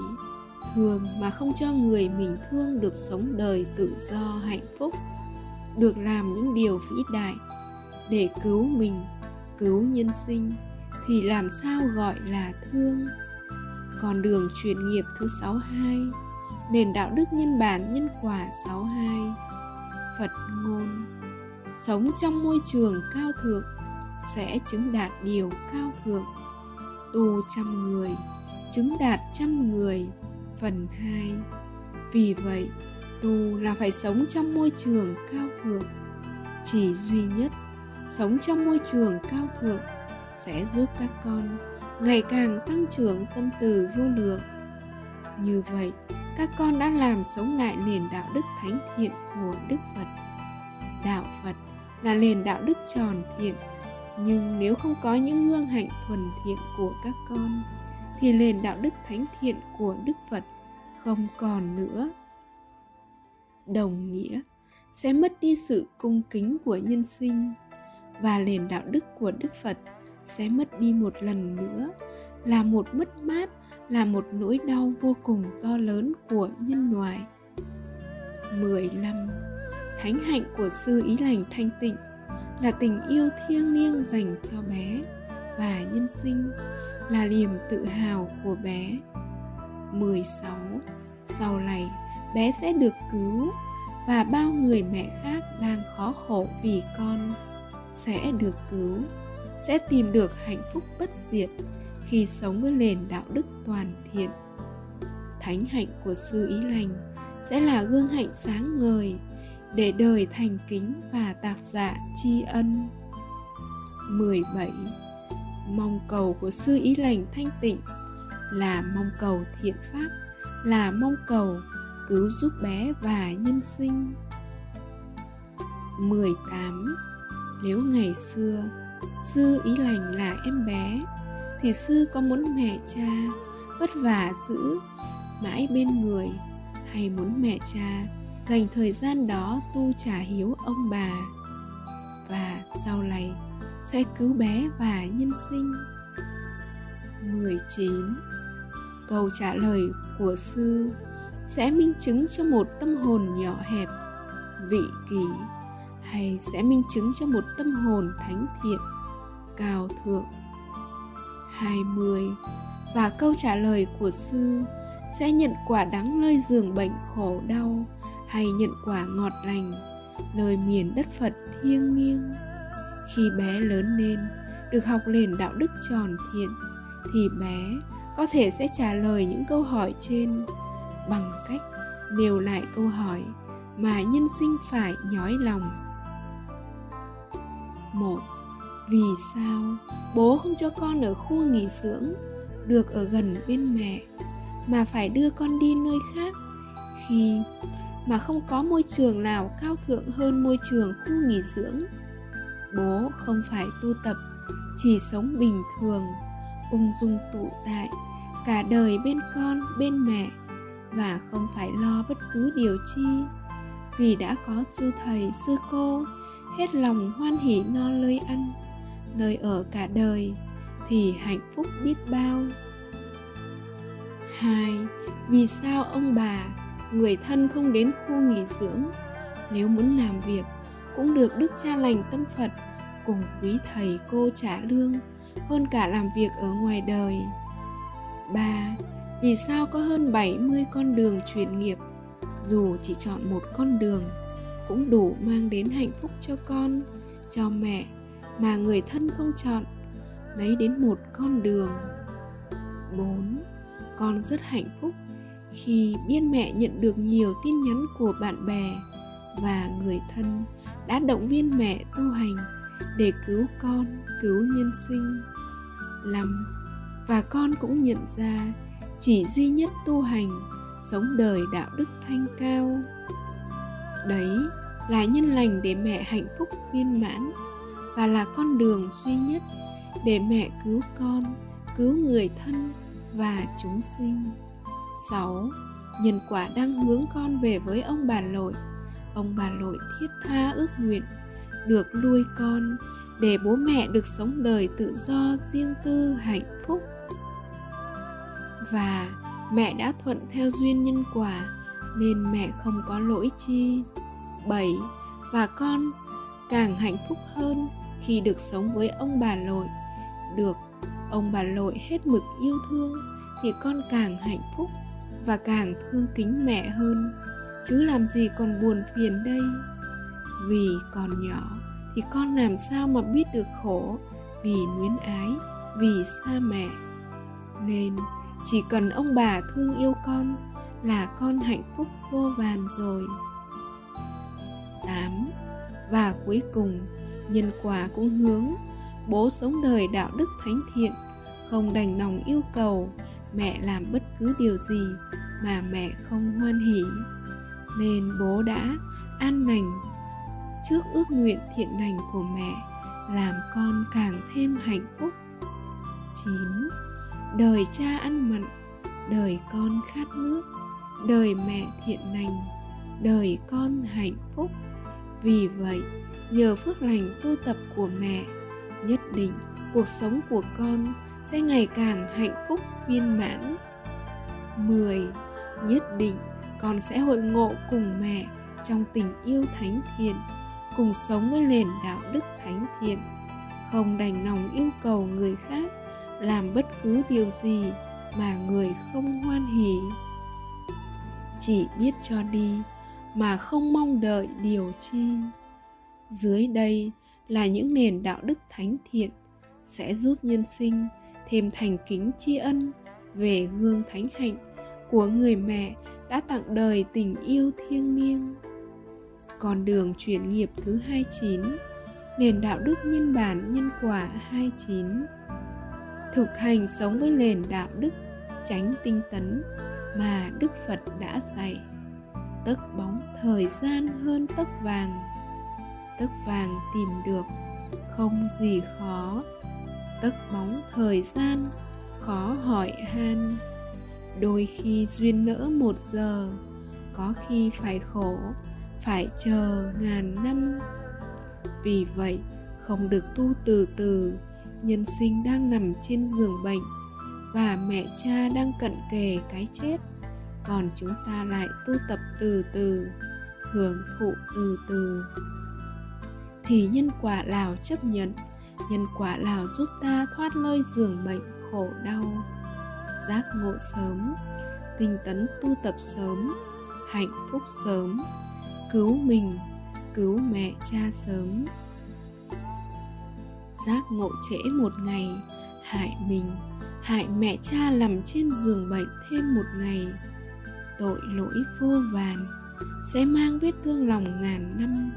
thương mà không cho người mình thương được sống đời tự do hạnh phúc, được làm những điều vĩ đại để cứu mình, cứu nhân sinh, thì làm sao gọi là thương. Còn đường chuyển nghiệp thứ sáu mươi hai, nền đạo đức nhân bản nhân quả sáu mươi hai, Phật ngôn: sống trong môi trường cao thượng sẽ chứng đạt điều cao thượng, tu trăm người chứng đạt trăm người, phần hai. Vì vậy, tu là phải sống trong môi trường cao thượng. Chỉ duy nhất sống trong môi trường cao thượng sẽ giúp các con ngày càng tăng trưởng tâm từ vô lượng. Như vậy, các con đã làm sống lại nền đạo đức thánh thiện của Đức Phật. Đạo Phật là nền đạo đức tròn thiện, nhưng nếu không có những gương hạnh thuần thiện của các con, thì nền đạo đức thánh thiện của Đức Phật không còn nữa. Đồng nghĩa sẽ mất đi sự cung kính của nhân sinh, và nền đạo đức của Đức Phật sẽ mất đi một lần nữa, là một mất mát, là một nỗi đau vô cùng to lớn của nhân loại. mười lăm. Thánh hạnh của sư Ý Lành Thanh Tịnh là tình yêu thiêng liêng dành cho bé và nhân sinh, là niềm tự hào của bé. mười sáu. Sau này, bé sẽ được cứu, và bao người mẹ khác đang khó khổ vì con sẽ được cứu, sẽ tìm được hạnh phúc bất diệt khi sống với nền đạo đức toàn thiện. Thánh hạnh của sư Ý Lành sẽ là gương hạnh sáng ngời để đời thành kính và tạc dạ tri ân. mười bảy. Mong cầu của sư Ý Lành Thanh Tịnh là mong cầu thiện pháp, là mong cầu cứu giúp bé và nhân sinh. mười tám. Nếu ngày xưa Sư ý lành là em bé, thì Sư có muốn mẹ cha vất vả giữ mãi bên người, hay muốn mẹ cha dành thời gian đó tu trả hiếu ông bà, và sau này sẽ cứu bé và nhân sinh? mười chín. Câu trả lời của Sư sẽ minh chứng cho một tâm hồn nhỏ hẹp, vị kỷ, hay sẽ minh chứng cho một tâm hồn thánh thiện, cao thượng? hai mươi. Và câu trả lời của Sư sẽ nhận quả đắng nơi giường bệnh khổ đau, hay nhận quả ngọt lành nơi miền đất Phật thiêng liêng? Khi bé lớn lên, được học nền đạo đức tròn thiện, thì bé có thể sẽ trả lời những câu hỏi trên bằng cách nêu lại câu hỏi mà nhân sinh phải nhói lòng. Một. Vì sao bố không cho con ở khu nghỉ dưỡng, được ở gần bên mẹ, mà phải đưa con đi nơi khác, khi mà không có môi trường nào cao thượng hơn môi trường khu nghỉ dưỡng? Bố không phải tu tập, chỉ sống bình thường, ung dung tự tại cả đời bên con, bên mẹ, và không phải lo bất cứ điều chi, vì đã có sư thầy, sư cô hết lòng hoan hỉ no nơi ăn, nơi ở cả đời, thì hạnh phúc biết bao. Hai. Vì sao ông bà, người thân không đến khu nghỉ dưỡng? Nếu muốn làm việc, cũng được Đức Cha Lành Tâm Phật cùng quý thầy cô trả lương hơn cả làm việc ở ngoài đời. Ba. Vì sao có hơn bảy mươi con đường chuyển nghiệp? Dù chỉ chọn một con đường, cũng đủ mang đến hạnh phúc cho con, cho mẹ, mà người thân không chọn, lấy đến một con đường. Bốn. Con rất hạnh phúc khi biết mẹ nhận được nhiều tin nhắn của bạn bè và người thân đã động viên mẹ tu hành để cứu con, cứu nhân sinh. Lắm. Và con cũng nhận ra chỉ duy nhất tu hành, sống đời đạo đức thanh cao, đấy là nhân lành để mẹ hạnh phúc viên mãn, và là con đường duy nhất để mẹ cứu con, cứu người thân và chúng sinh. Sáu. Nhân quả đang hướng con về với ông bà nội. Ông bà nội thiết tha ước nguyện được nuôi con để bố mẹ được sống đời tự do, riêng tư, hạnh phúc. Và mẹ đã thuận theo duyên nhân quả, nên mẹ không có lỗi chi. Bảy. Và con càng hạnh phúc hơn khi được sống với ông bà nội, được ông bà nội hết mực yêu thương, thì con càng hạnh phúc và càng thương kính mẹ hơn, chứ làm gì còn buồn phiền đây. Vì còn nhỏ thì con làm sao mà biết được khổ vì luyến ái, vì xa mẹ. Nên chỉ cần ông bà thương yêu con là con hạnh phúc vô vàn rồi. Tám. Và cuối cùng, nhân quả cũng hướng bố sống đời đạo đức thánh thiện, không đành lòng yêu cầu mẹ làm bất cứ điều gì mà mẹ không hoan hỉ, nên bố đã an lành trước ước nguyện thiện lành của mẹ, làm con càng thêm hạnh phúc. Chín. Đời cha ăn mặn, đời con khát nước, đời mẹ thiện lành, đời con hạnh phúc. Vì vậy, nhờ phước lành tu tập của mẹ, nhất định cuộc sống của con sẽ ngày càng hạnh phúc viên mãn. Mười. Nhất định con sẽ hội ngộ cùng mẹ trong tình yêu thánh thiện, cùng sống với nền đạo đức thánh thiện, không đành lòng yêu cầu người khác làm bất cứ điều gì mà người không hoan hỉ, chỉ biết cho đi mà không mong đợi điều chi. Dưới đây là những nền đạo đức thánh thiện sẽ giúp nhân sinh thêm thành kính tri ân về gương thánh hạnh của người mẹ đã tặng đời tình yêu thiêng liêng. Con đường chuyển nghiệp thứ hai mươi chín, nền đạo đức nhân bản nhân quả hai mươi chín. Thực hành sống với nền đạo đức chánh tinh tấn mà Đức Phật đã dạy. Tấc bóng thời gian hơn tấc vàng, tấc vàng tìm được không gì khó, tấc bóng thời gian khó hỏi han. Đôi khi duyên nỡ một giờ, có khi phải khổ, phải chờ ngàn năm. Vì vậy không được tu từ từ, nhân sinh đang nằm trên giường bệnh và mẹ cha đang cận kề cái chết, còn chúng ta lại tu tập từ từ, hưởng thụ từ từ, thì nhân quả Lào chấp nhận, nhân quả Lào giúp ta thoát lơi giường bệnh khổ đau. Giác ngộ sớm, tinh tấn tu tập sớm, hạnh phúc sớm, cứu mình, cứu mẹ cha sớm. Giác ngộ trễ một ngày, hại mình, hại mẹ cha nằm trên giường bệnh thêm một ngày. Tội lỗi vô vàn, sẽ mang vết thương lòng ngàn năm.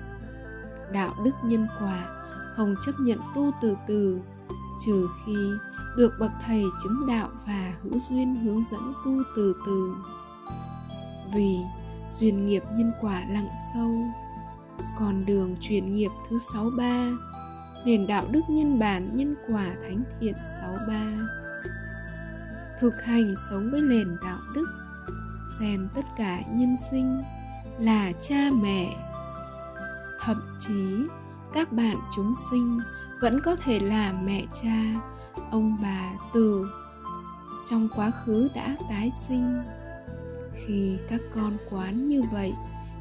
Đạo đức nhân quả không chấp nhận tu từ từ, trừ khi được bậc thầy chứng đạo và hữu duyên hướng dẫn tu từ từ. Vì duyên nghiệp nhân quả lặng sâu, con đường truyền nghiệp thứ sáu ba, nền đạo đức nhân bản nhân quả thánh thiện sáu ba. Thực hành sống với nền đạo đức, xem tất cả nhân sinh là cha mẹ. Thậm chí các bạn chúng sinh vẫn có thể là mẹ cha, ông bà từ trong quá khứ đã tái sinh. Khi các con quán như vậy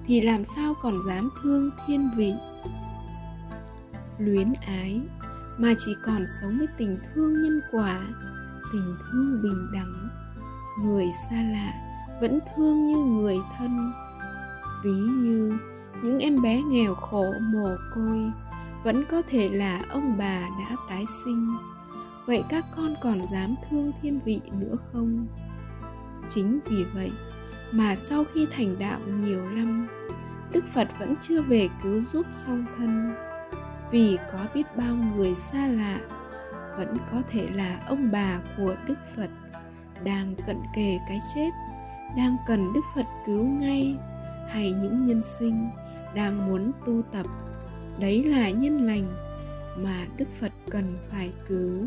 thì làm sao còn dám thương thiên vị, luyến ái, mà chỉ còn sống với tình thương nhân quả, tình thương bình đẳng. Người xa lạ vẫn thương như người thân. Ví như những em bé nghèo khổ mồ côi vẫn có thể là ông bà đã tái sinh. Vậy các con còn dám thương thiên vị nữa không? Chính vì vậy mà sau khi thành đạo nhiều năm, Đức Phật vẫn chưa về cứu giúp song thân. Vì có biết bao người xa lạ vẫn có thể là ông bà của Đức Phật, đang cận kề cái chết, đang cần Đức Phật cứu ngay, hay những nhân sinh đang muốn tu tập. Đấy là nhân lành mà Đức Phật cần phải cứu.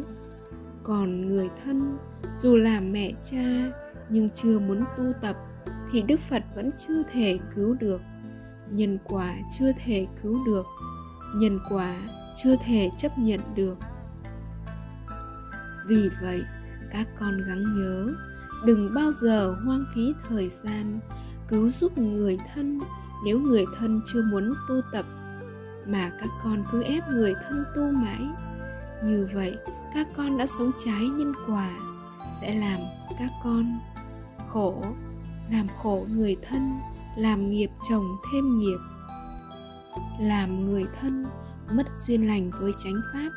Còn người thân dù là mẹ cha nhưng chưa muốn tu tập thì Đức Phật vẫn chưa thể cứu được. Nhân quả chưa thể cứu được, nhân quả chưa thể chấp nhận được. Vì vậy các con gắng nhớ, đừng bao giờ hoang phí thời gian cứu giúp người thân nếu người thân chưa muốn tu tập, mà các con cứ ép người thân tu mãi. Như vậy các con đã sống trái nhân quả, sẽ làm các con khổ, làm khổ người thân, làm nghiệp chồng thêm nghiệp, làm người thân mất duyên lành với chánh pháp,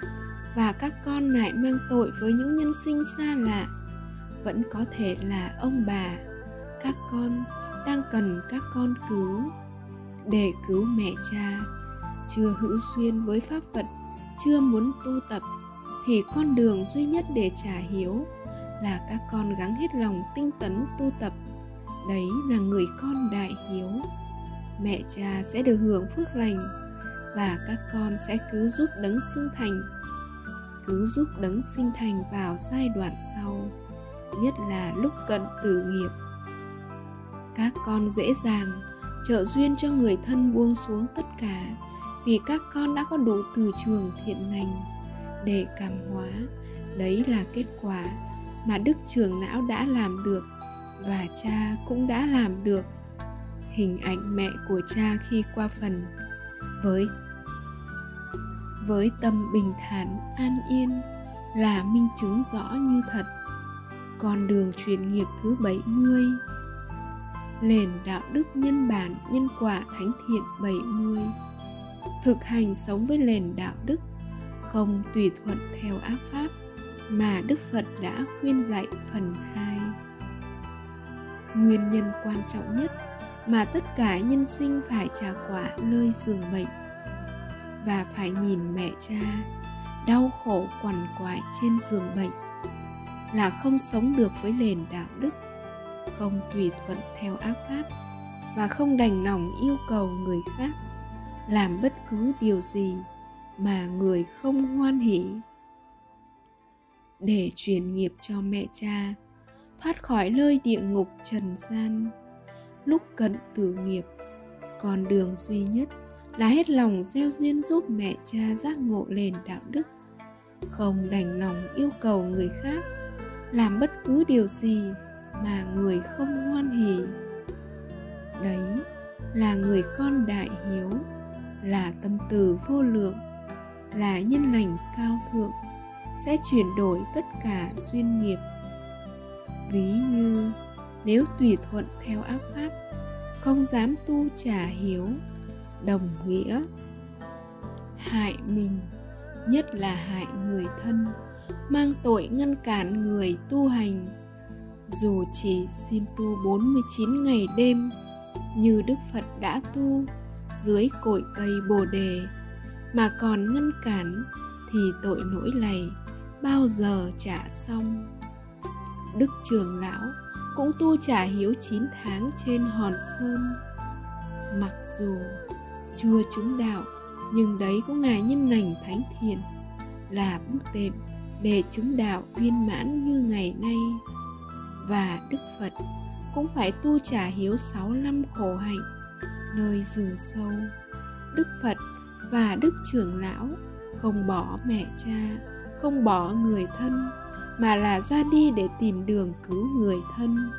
và các con lại mang tội với những nhân sinh xa lạ. Vẫn có thể là ông bà các con đang cần các con cứu. Để cứu mẹ cha chưa hữu duyên với pháp Phật, chưa muốn tu tập, thì con đường duy nhất để trả hiếu là các con gắng hết lòng tinh tấn tu tập. Đấy là người con đại hiếu. Mẹ cha sẽ được hưởng phước lành, và các con sẽ cứu giúp đấng sinh thành, cứu giúp đấng sinh thành vào giai đoạn sau, nhất là lúc cận tử nghiệp. Các con dễ dàng trợ duyên cho người thân buông xuống tất cả, vì các con đã có đủ từ trường thiện lành để cảm hóa. Đấy là kết quả mà Đức Trưởng Lão đã làm được, và cha cũng đã làm được. Hình ảnh mẹ của cha khi qua phần với với tâm bình thản an yên là minh chứng rõ như thật. Con đường truyền nghiệp thứ bảy mươi, nền đạo đức nhân bản nhân quả thánh thiện bảy mươi. Thực hành sống với nền đạo đức, không tùy thuận theo ác pháp mà Đức Phật đã khuyên dạy phần hai. Nguyên nhân quan trọng nhất mà tất cả nhân sinh phải trả quả nơi giường bệnh và phải nhìn mẹ cha đau khổ quằn quại trên giường bệnh là không sống được với nền đạo đức, không tùy thuận theo ác pháp và không đành lòng yêu cầu người khác làm bất cứ điều gì mà người không hoan hỉ. Để truyền nghiệp cho mẹ cha, thoát khỏi nơi địa ngục trần gian, lúc cận tử nghiệp, con đường duy nhất là hết lòng gieo duyên giúp mẹ cha giác ngộ nền đạo đức, không đành lòng yêu cầu người khác làm bất cứ điều gì mà người không hoan hỉ. Đấy là người con đại hiếu, là tâm từ vô lượng, là nhân lành cao thượng, sẽ chuyển đổi tất cả duyên nghiệp. Ví như nếu tùy thuận theo ác pháp, không dám tu trả hiếu, đồng nghĩa hại mình, nhất là hại người thân, mang tội ngăn cản người tu hành. Dù chỉ xin tu bốn mươi chín ngày đêm như Đức Phật đã tu dưới cội cây Bồ Đề mà còn ngăn cản, thì tội lỗi này bao giờ trả xong? Đức Trường Lão cũng tu trả hiếu chín tháng trên Hòn Sơn. Mặc dù chưa chứng đạo, nhưng đấy cũng là nhân lành thánh thiện, là bước đệm để chứng đạo viên mãn như ngày nay. Và Đức Phật cũng phải tu trả hiếu sáu năm khổ hạnh nơi rừng sâu. Đức Phật và Đức Trưởng Lão không bỏ mẹ cha, không bỏ người thân, mà là ra đi để tìm đường cứu người thân,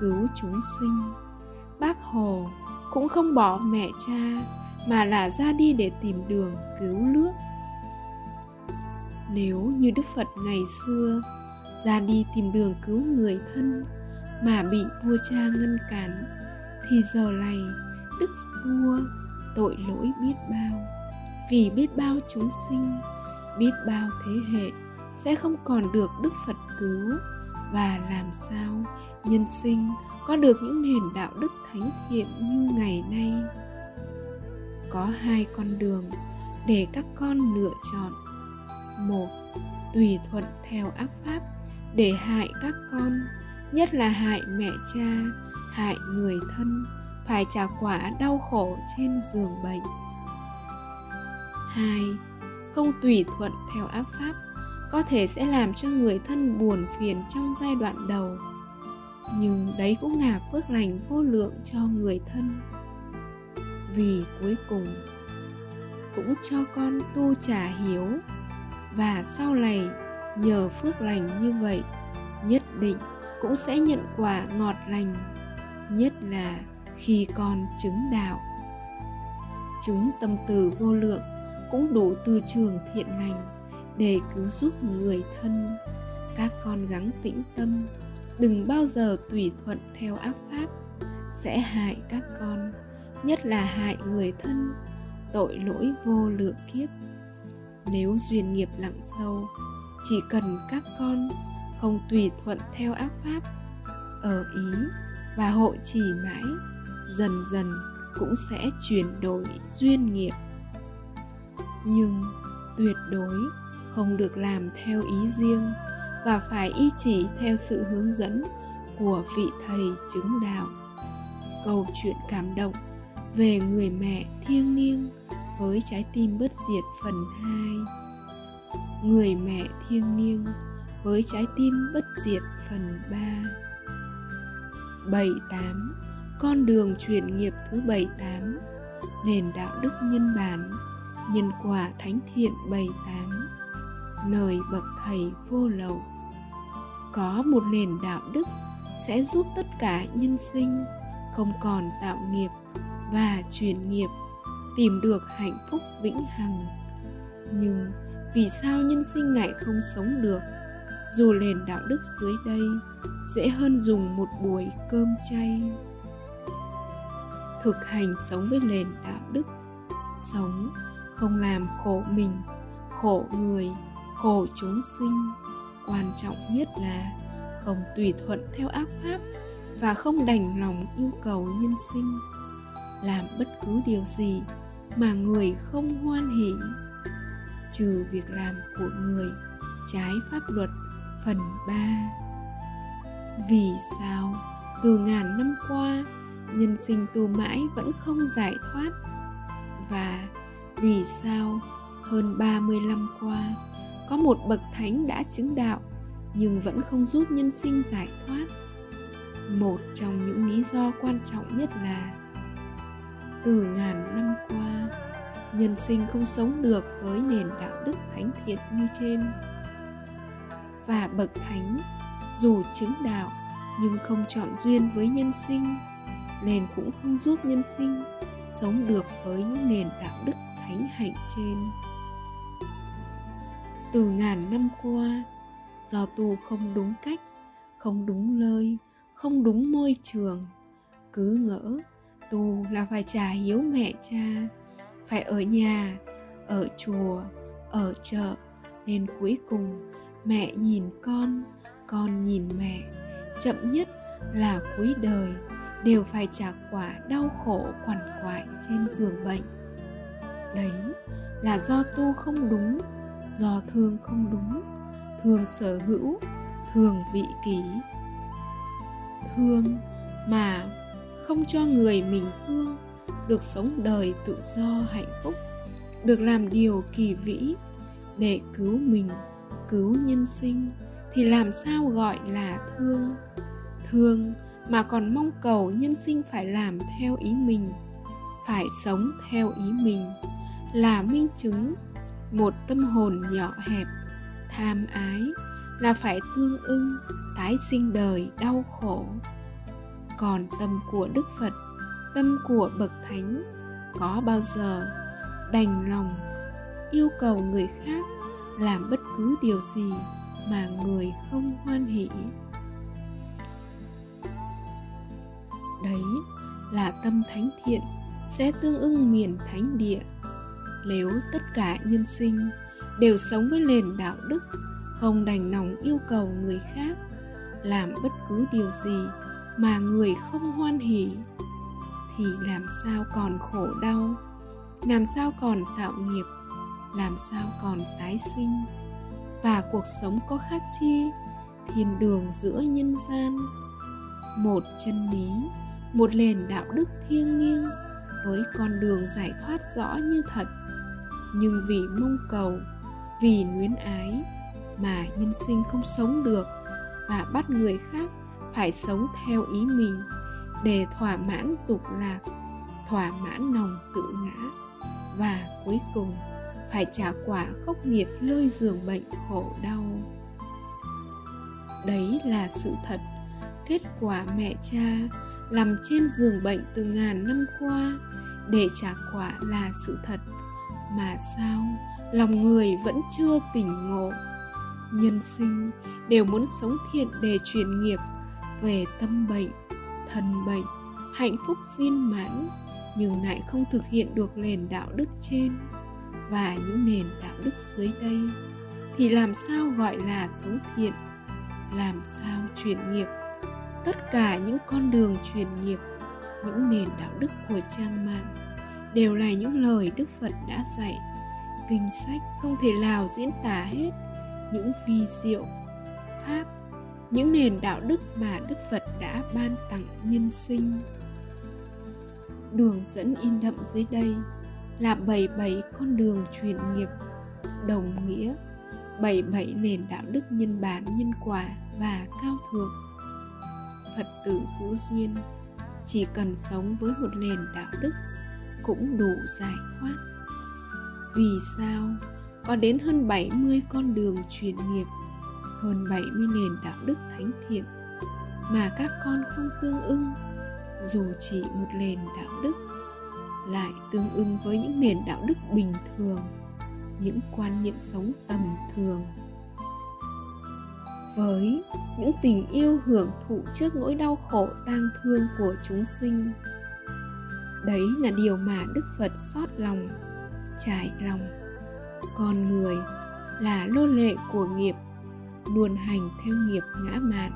cứu chúng sinh. Bác Hồ cũng không bỏ mẹ cha, mà là ra đi để tìm đường cứu nước. Nếu như Đức Phật ngày xưa ra đi tìm đường cứu người thân mà bị vua cha ngăn cản, thì giờ này Đức Vua tội lỗi biết bao, vì biết bao chúng sinh, biết bao thế hệ sẽ không còn được Đức Phật cứu. Và làm sao nhân sinh có được những nền đạo đức thánh thiện như ngày nay? Có hai con đường để các con lựa chọn. Một, tùy thuận theo ác pháp để hại các con, nhất là hại mẹ cha, hại người thân, phải trả quả đau khổ trên giường bệnh. Hai, không tùy thuận theo ác pháp có thể sẽ làm cho người thân buồn phiền trong giai đoạn đầu, nhưng đấy cũng là phước lành vô lượng cho người thân. Vì cuối cùng cũng cho con tu trả hiếu, và sau này nhờ phước lành như vậy, nhất định cũng sẽ nhận quả ngọt lành, nhất là khi con chứng đạo. Chứng tâm từ vô lượng cũng đủ từ trường thiện lành để cứu giúp người thân. Các con gắng tĩnh tâm, đừng bao giờ tùy thuận theo ác pháp, sẽ hại các con, nhất là hại người thân, tội lỗi vô lượng kiếp. Nếu duyên nghiệp lặng sâu, chỉ cần các con không tùy thuận theo ác pháp, ở ý và hộ trì mãi, dần dần cũng sẽ chuyển đổi duyên nghiệp. Nhưng tuyệt đối không được làm theo ý riêng, và phải y chỉ theo sự hướng dẫn của vị thầy chứng đạo. Câu chuyện cảm động về người mẹ thiêng liêng với trái tim bất diệt phần hai. Người mẹ thiêng liêng với trái tim bất diệt phần ba. bảy tám. Con đường chuyển nghiệp thứ bảy tám. Nền đạo đức nhân bản, nhân quả thánh thiện bảy tám. Lời bậc thầy vô lậu. Có một nền đạo đức sẽ giúp tất cả nhân sinh không còn tạo nghiệp và chuyển nghiệp, tìm được hạnh phúc vĩnh hằng. Nhưng vì sao nhân sinh lại không sống được? Dù nền đạo đức dưới đây dễ hơn dùng một buổi cơm chay. Thực hành sống với nền đạo đức, sống không làm khổ mình, khổ người, khổ chúng sinh. Quan trọng nhất là không tùy thuận theo ác pháp và không đành lòng yêu cầu nhân sinh làm bất cứ điều gì mà người không hoan hỉ, trừ việc làm của người trái pháp luật phần ba. Vì sao từ ngàn năm qua nhân sinh tu mãi vẫn không giải thoát? Và vì sao Hơn ba mươi lăm qua, có một bậc thánh đã chứng đạo nhưng vẫn không giúp nhân sinh giải thoát. Một trong những lý do quan trọng nhất là từ ngàn năm qua, nhân sinh không sống được với nền đạo đức thánh thiện như trên. Và bậc thánh, dù chứng đạo nhưng không chọn duyên với nhân sinh, nên cũng không giúp nhân sinh sống được với những nền đạo đức thánh hạnh trên. Từ ngàn năm qua, do tu không đúng cách, không đúng nơi, không đúng môi trường, cứ ngỡ tu là phải trả hiếu mẹ cha, phải ở nhà, ở chùa, ở chợ, nên cuối cùng mẹ nhìn con, con nhìn mẹ, chậm nhất là cuối đời đều phải trả quả đau khổ quằn quại trên giường bệnh. Đấy là do tu không đúng, do thương không đúng, thường sở hữu, thường vị kỷ. Thương mà không cho người mình thương được sống đời tự do hạnh phúc, được làm điều kỳ vĩ để cứu mình, cứu nhân sinh, thì làm sao gọi là thương? Thương mà còn mong cầu nhân sinh phải làm theo ý mình, phải sống theo ý mình, là minh chứng một tâm hồn nhỏ hẹp, tham ái, là phải tương ưng, tái sinh đời đau khổ. Còn tâm của Đức Phật, tâm của bậc thánh, có bao giờ đành lòng yêu cầu người khác làm bất cứ điều gì mà người không hoan hỷ? Đấy là tâm thánh thiện sẽ tương ưng miền thánh địa. Nếu tất cả nhân sinh đều sống với nền đạo đức, không đành lòng yêu cầu người khác làm bất cứ điều gì mà người không hoan hỷ, thì làm sao còn khổ đau, làm sao còn tạo nghiệp, làm sao còn tái sinh? Và cuộc sống có khác chi thiên đường giữa nhân gian. Một chân lý, một nền đạo đức thiêng liêng với con đường giải thoát rõ như thật, nhưng vì mong cầu, vì luyến ái mà nhân sinh không sống được và bắt người khác phải sống theo ý mình để thỏa mãn dục lạc, thỏa mãn lòng tự ngã, và cuối cùng phải trả quả khốc liệt nơi giường bệnh khổ đau. Đấy là sự thật, kết quả mẹ cha nằm trên giường bệnh từ ngàn năm qua để trả quả là sự thật, mà sao lòng người vẫn chưa tỉnh ngộ? Nhân sinh đều muốn sống thiện để chuyển nghiệp về tâm bệnh, thân bệnh, hạnh phúc viên mãn, nhưng lại không thực hiện được nền đạo đức trên và những nền đạo đức dưới đây, thì làm sao gọi là sống thiện, làm sao chuyển nghiệp? Tất cả những con đường chuyển nghiệp, những nền đạo đức của trang mạng đều là những lời Đức Phật đã dạy. Kinh sách không thể nào diễn tả hết những vi diệu pháp, những nền đạo đức mà Đức Phật đã ban tặng nhân sinh. Đường dẫn in đậm dưới đây là bảy mươi bảy con đường chuyển nghiệp, đồng nghĩa bảy mươi bảy nền đạo đức nhân bản, nhân quả và cao thượng. Phật tử hữu duyên chỉ cần sống với một nền đạo đức cũng đủ giải thoát. Vì sao có đến hơn bảy mươi con đường chuyển nghiệp, hơn bảy mươi nền đạo đức thánh thiện mà các con không tương ưng, dù chỉ một nền đạo đức, lại tương ưng với những nền đạo đức bình thường, những quan niệm sống tầm thường, với những tình yêu hưởng thụ trước nỗi đau khổ tang thương của chúng sinh? Đấy là điều mà Đức Phật xót lòng, trải lòng. Con người là nô lệ của nghiệp, luôn hành theo nghiệp ngã mạn,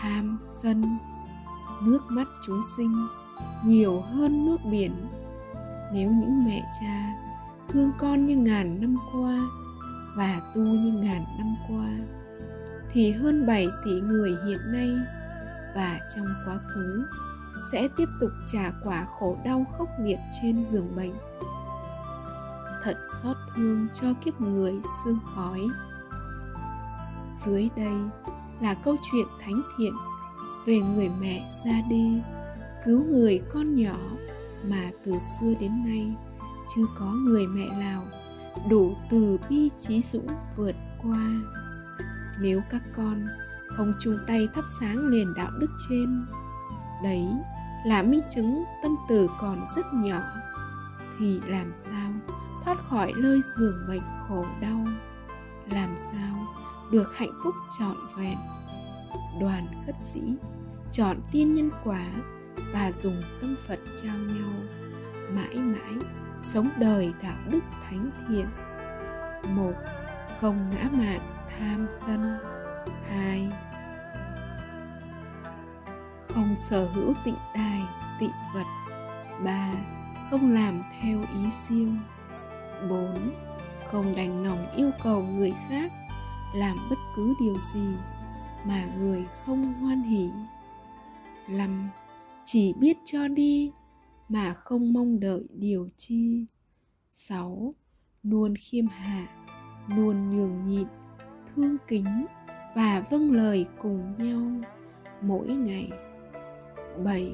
tham, sân. Nước mắt chúng sinh nhiều hơn nước biển. Nếu những mẹ cha thương con như ngàn năm qua và tu như ngàn năm qua, thì hơn bảy tỷ người hiện nay và trong quá khứ sẽ tiếp tục trả quả khổ đau khốc liệt trên giường bệnh. thật xót thương cho kiếp người sương khói. Dưới đây là câu chuyện thánh thiện về người mẹ ra đi cứu người con nhỏ mà từ xưa đến nay chưa có người mẹ nào đủ từ bi trí dũng vượt qua. Nếu các con không chung tay thắp sáng nền đạo đức trên, đấy là minh chứng tâm từ còn rất nhỏ, thì làm sao thoát khỏi lơi giường bệnh khổ đau, làm sao được hạnh phúc trọn vẹn. Đoàn khất sĩ chọn tin nhân quả và dùng tâm Phật trao nhau, mãi mãi sống đời đạo đức thánh thiện. Một, không ngã mạn tham sân. Hai, không sở hữu tịnh tài tịnh vật. Ba, không làm theo ý riêng. Bốn, không đành lòng yêu cầu người khác làm bất cứ điều gì mà người không hoan hỉ. Năm, chỉ biết cho đi mà không mong đợi điều chi. Sáu, luôn khiêm hạ, luôn nhường nhịn, thương kính và vâng lời cùng nhau mỗi ngày. Bảy,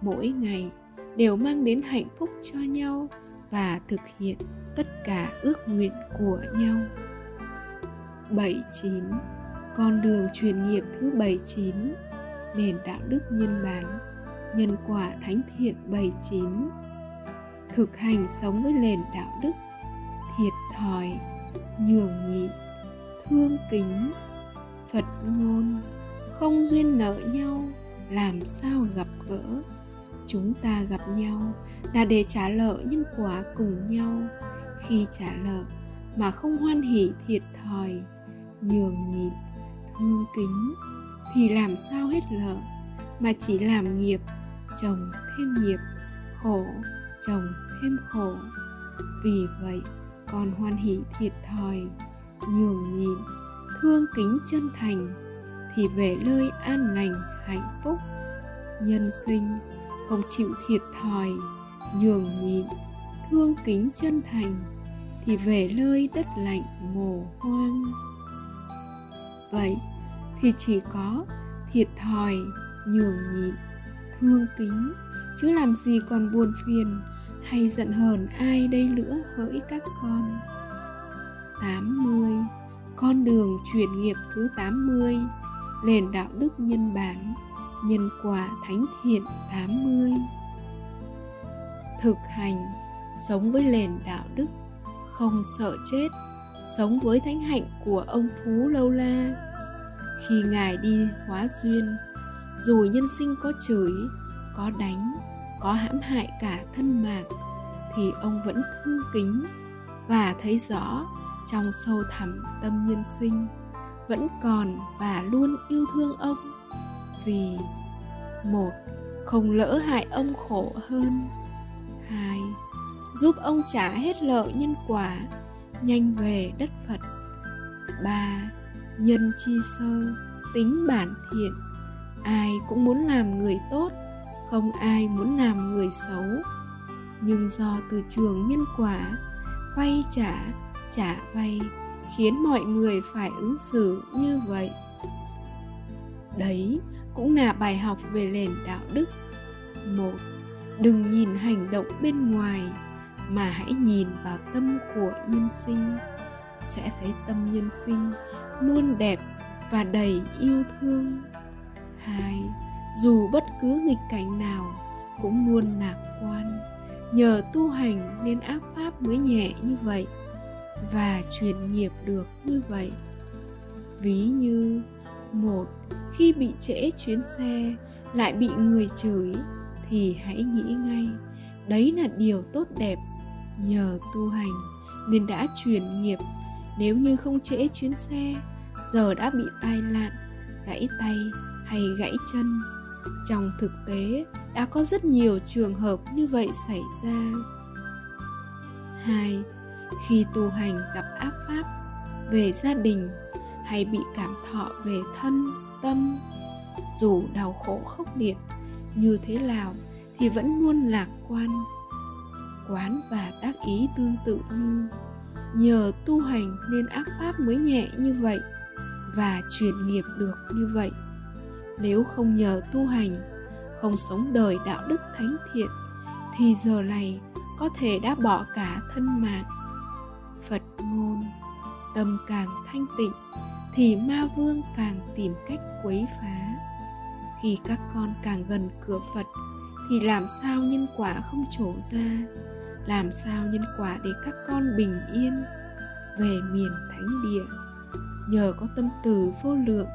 mỗi ngày đều mang đến hạnh phúc cho nhau và thực hiện tất cả ước nguyện của nhau. Bảy, chín, con đường truyền nghiệp thứ bảy mươi chín, nền đạo đức nhân bản, nhân quả thánh thiện bảy mươi chín. Thực hành sống với nền đạo đức thiệt thòi, nhường nhịn, thương kính. Phật ngôn, không duyên nợ nhau làm sao gặp gỡ. Chúng ta gặp nhau là để trả lợ nhân quả cùng nhau. Khi trả lợ mà không hoan hỉ thiệt thòi, nhường nhịn, thương kính, thì làm sao hết lợ, mà chỉ làm nghiệp, chồng thêm nghiệp, khổ chồng thêm khổ. Vì vậy con hoan hỉ thiệt thòi, nhường nhịn, thương kính chân thành, thì về nơi an lành hạnh phúc. Nhân sinh không chịu thiệt thòi, nhường nhịn, thương kính chân thành, thì về nơi đất lạnh mồ hoang. Vậy thì chỉ có thiệt thòi, nhường nhịn, thương kính, chứ làm gì còn buồn phiền hay giận hờn ai đây nữa hỡi các con. Tám mươi, con đường chuyển nghiệp thứ tám mươi, nền đạo đức nhân bản, nhân quả thánh thiện tám mươi. Thực hành sống với nền đạo đức, không sợ chết, sống với thánh hạnh của ông Phú Lâu La. Khi Ngài đi hóa duyên, dù nhân sinh có chửi, có đánh, có hãm hại cả thân mạng, thì ông vẫn thương kính và thấy rõ trong sâu thẳm tâm nhân sinh vẫn còn và luôn yêu thương ông. Vì một, không lỡ hại ông khổ hơn. Hai, giúp ông trả hết lợ nhân quả, nhanh về đất Phật. Ba, nhân chi sơ, tính bản thiện. Ai cũng muốn làm người tốt, không ai muốn làm người xấu. Nhưng do từ trường nhân quả, vay trả, trả vay, khiến mọi người phải ứng xử như vậy. Đấy cũng là bài học về nền đạo đức. Một, đừng nhìn hành động bên ngoài, mà hãy nhìn vào tâm của nhân sinh, sẽ thấy tâm nhân sinh luôn đẹp và đầy yêu thương. Hai, dù bất cứ nghịch cảnh nào cũng luôn lạc quan, nhờ tu hành nên ác pháp mới nhẹ như vậy và chuyển nghiệp được như vậy. Ví như một, khi bị trễ chuyến xe lại bị người chửi, thì hãy nghĩ ngay đấy là điều tốt đẹp, nhờ tu hành nên đã chuyển nghiệp. Nếu như không trễ chuyến xe, giờ đã bị tai nạn, gãy tay hay gãy chân. Trong thực tế đã có rất nhiều trường hợp như vậy xảy ra. Hai, khi tu hành gặp ác pháp về gia đình hay bị cảm thọ về thân, tâm, dù đau khổ khốc liệt như thế nào thì vẫn luôn lạc quan. quán và tác ý tương tự như nhờ tu hành nên ác pháp mới nhẹ như vậy và chuyển nghiệp được như vậy. Nếu không nhờ tu hành, không sống đời đạo đức thánh thiện, thì giờ này có thể đã bỏ cả thân mạng. Phật ngôn: tâm càng thanh tịnh thì ma vương càng tìm cách quấy phá. Khi các con càng gần cửa Phật thì làm sao nhân quả không trổ ra, làm sao nhân quả để các con bình yên về miền thánh địa. Nhờ có tâm từ vô lượng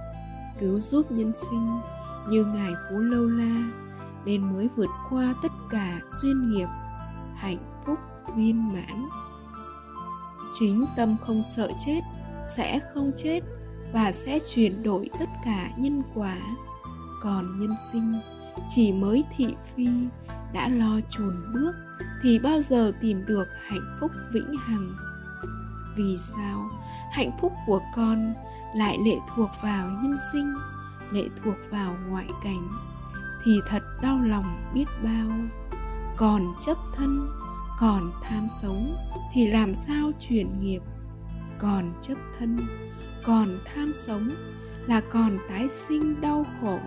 cứu giúp nhân sinh như Ngài Phú Lâu La nên mới vượt qua tất cả duyên nghiệp, hạnh phúc viên mãn. Chính tâm không sợ chết sẽ không chết và sẽ chuyển đổi tất cả nhân quả. Còn nhân sinh chỉ mới thị phi, đã lo chùn bước thì bao giờ tìm được hạnh phúc vĩnh hằng. Vì sao hạnh phúc của con lại lệ thuộc vào nhân sinh, lệ thuộc vào ngoại cảnh, thì thật đau lòng biết bao. Còn chấp thân, còn tham sống thì làm sao chuyển nghiệp. Còn chấp thân, còn tham sống là còn tái sinh đau khổ.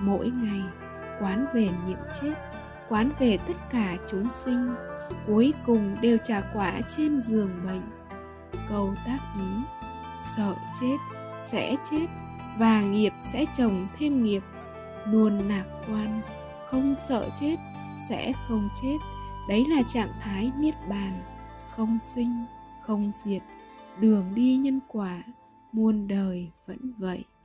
Mỗi ngày quán về nhiệm chết, quán về tất cả chúng sinh, cuối cùng đều trả quả trên giường bệnh. Câu tác ý: sợ chết sẽ chết và nghiệp sẽ chồng thêm nghiệp. Luôn lạc quan, không sợ chết sẽ không chết, đấy là trạng thái niết bàn, không sinh không diệt. Đường đi nhân quả muôn đời vẫn vậy.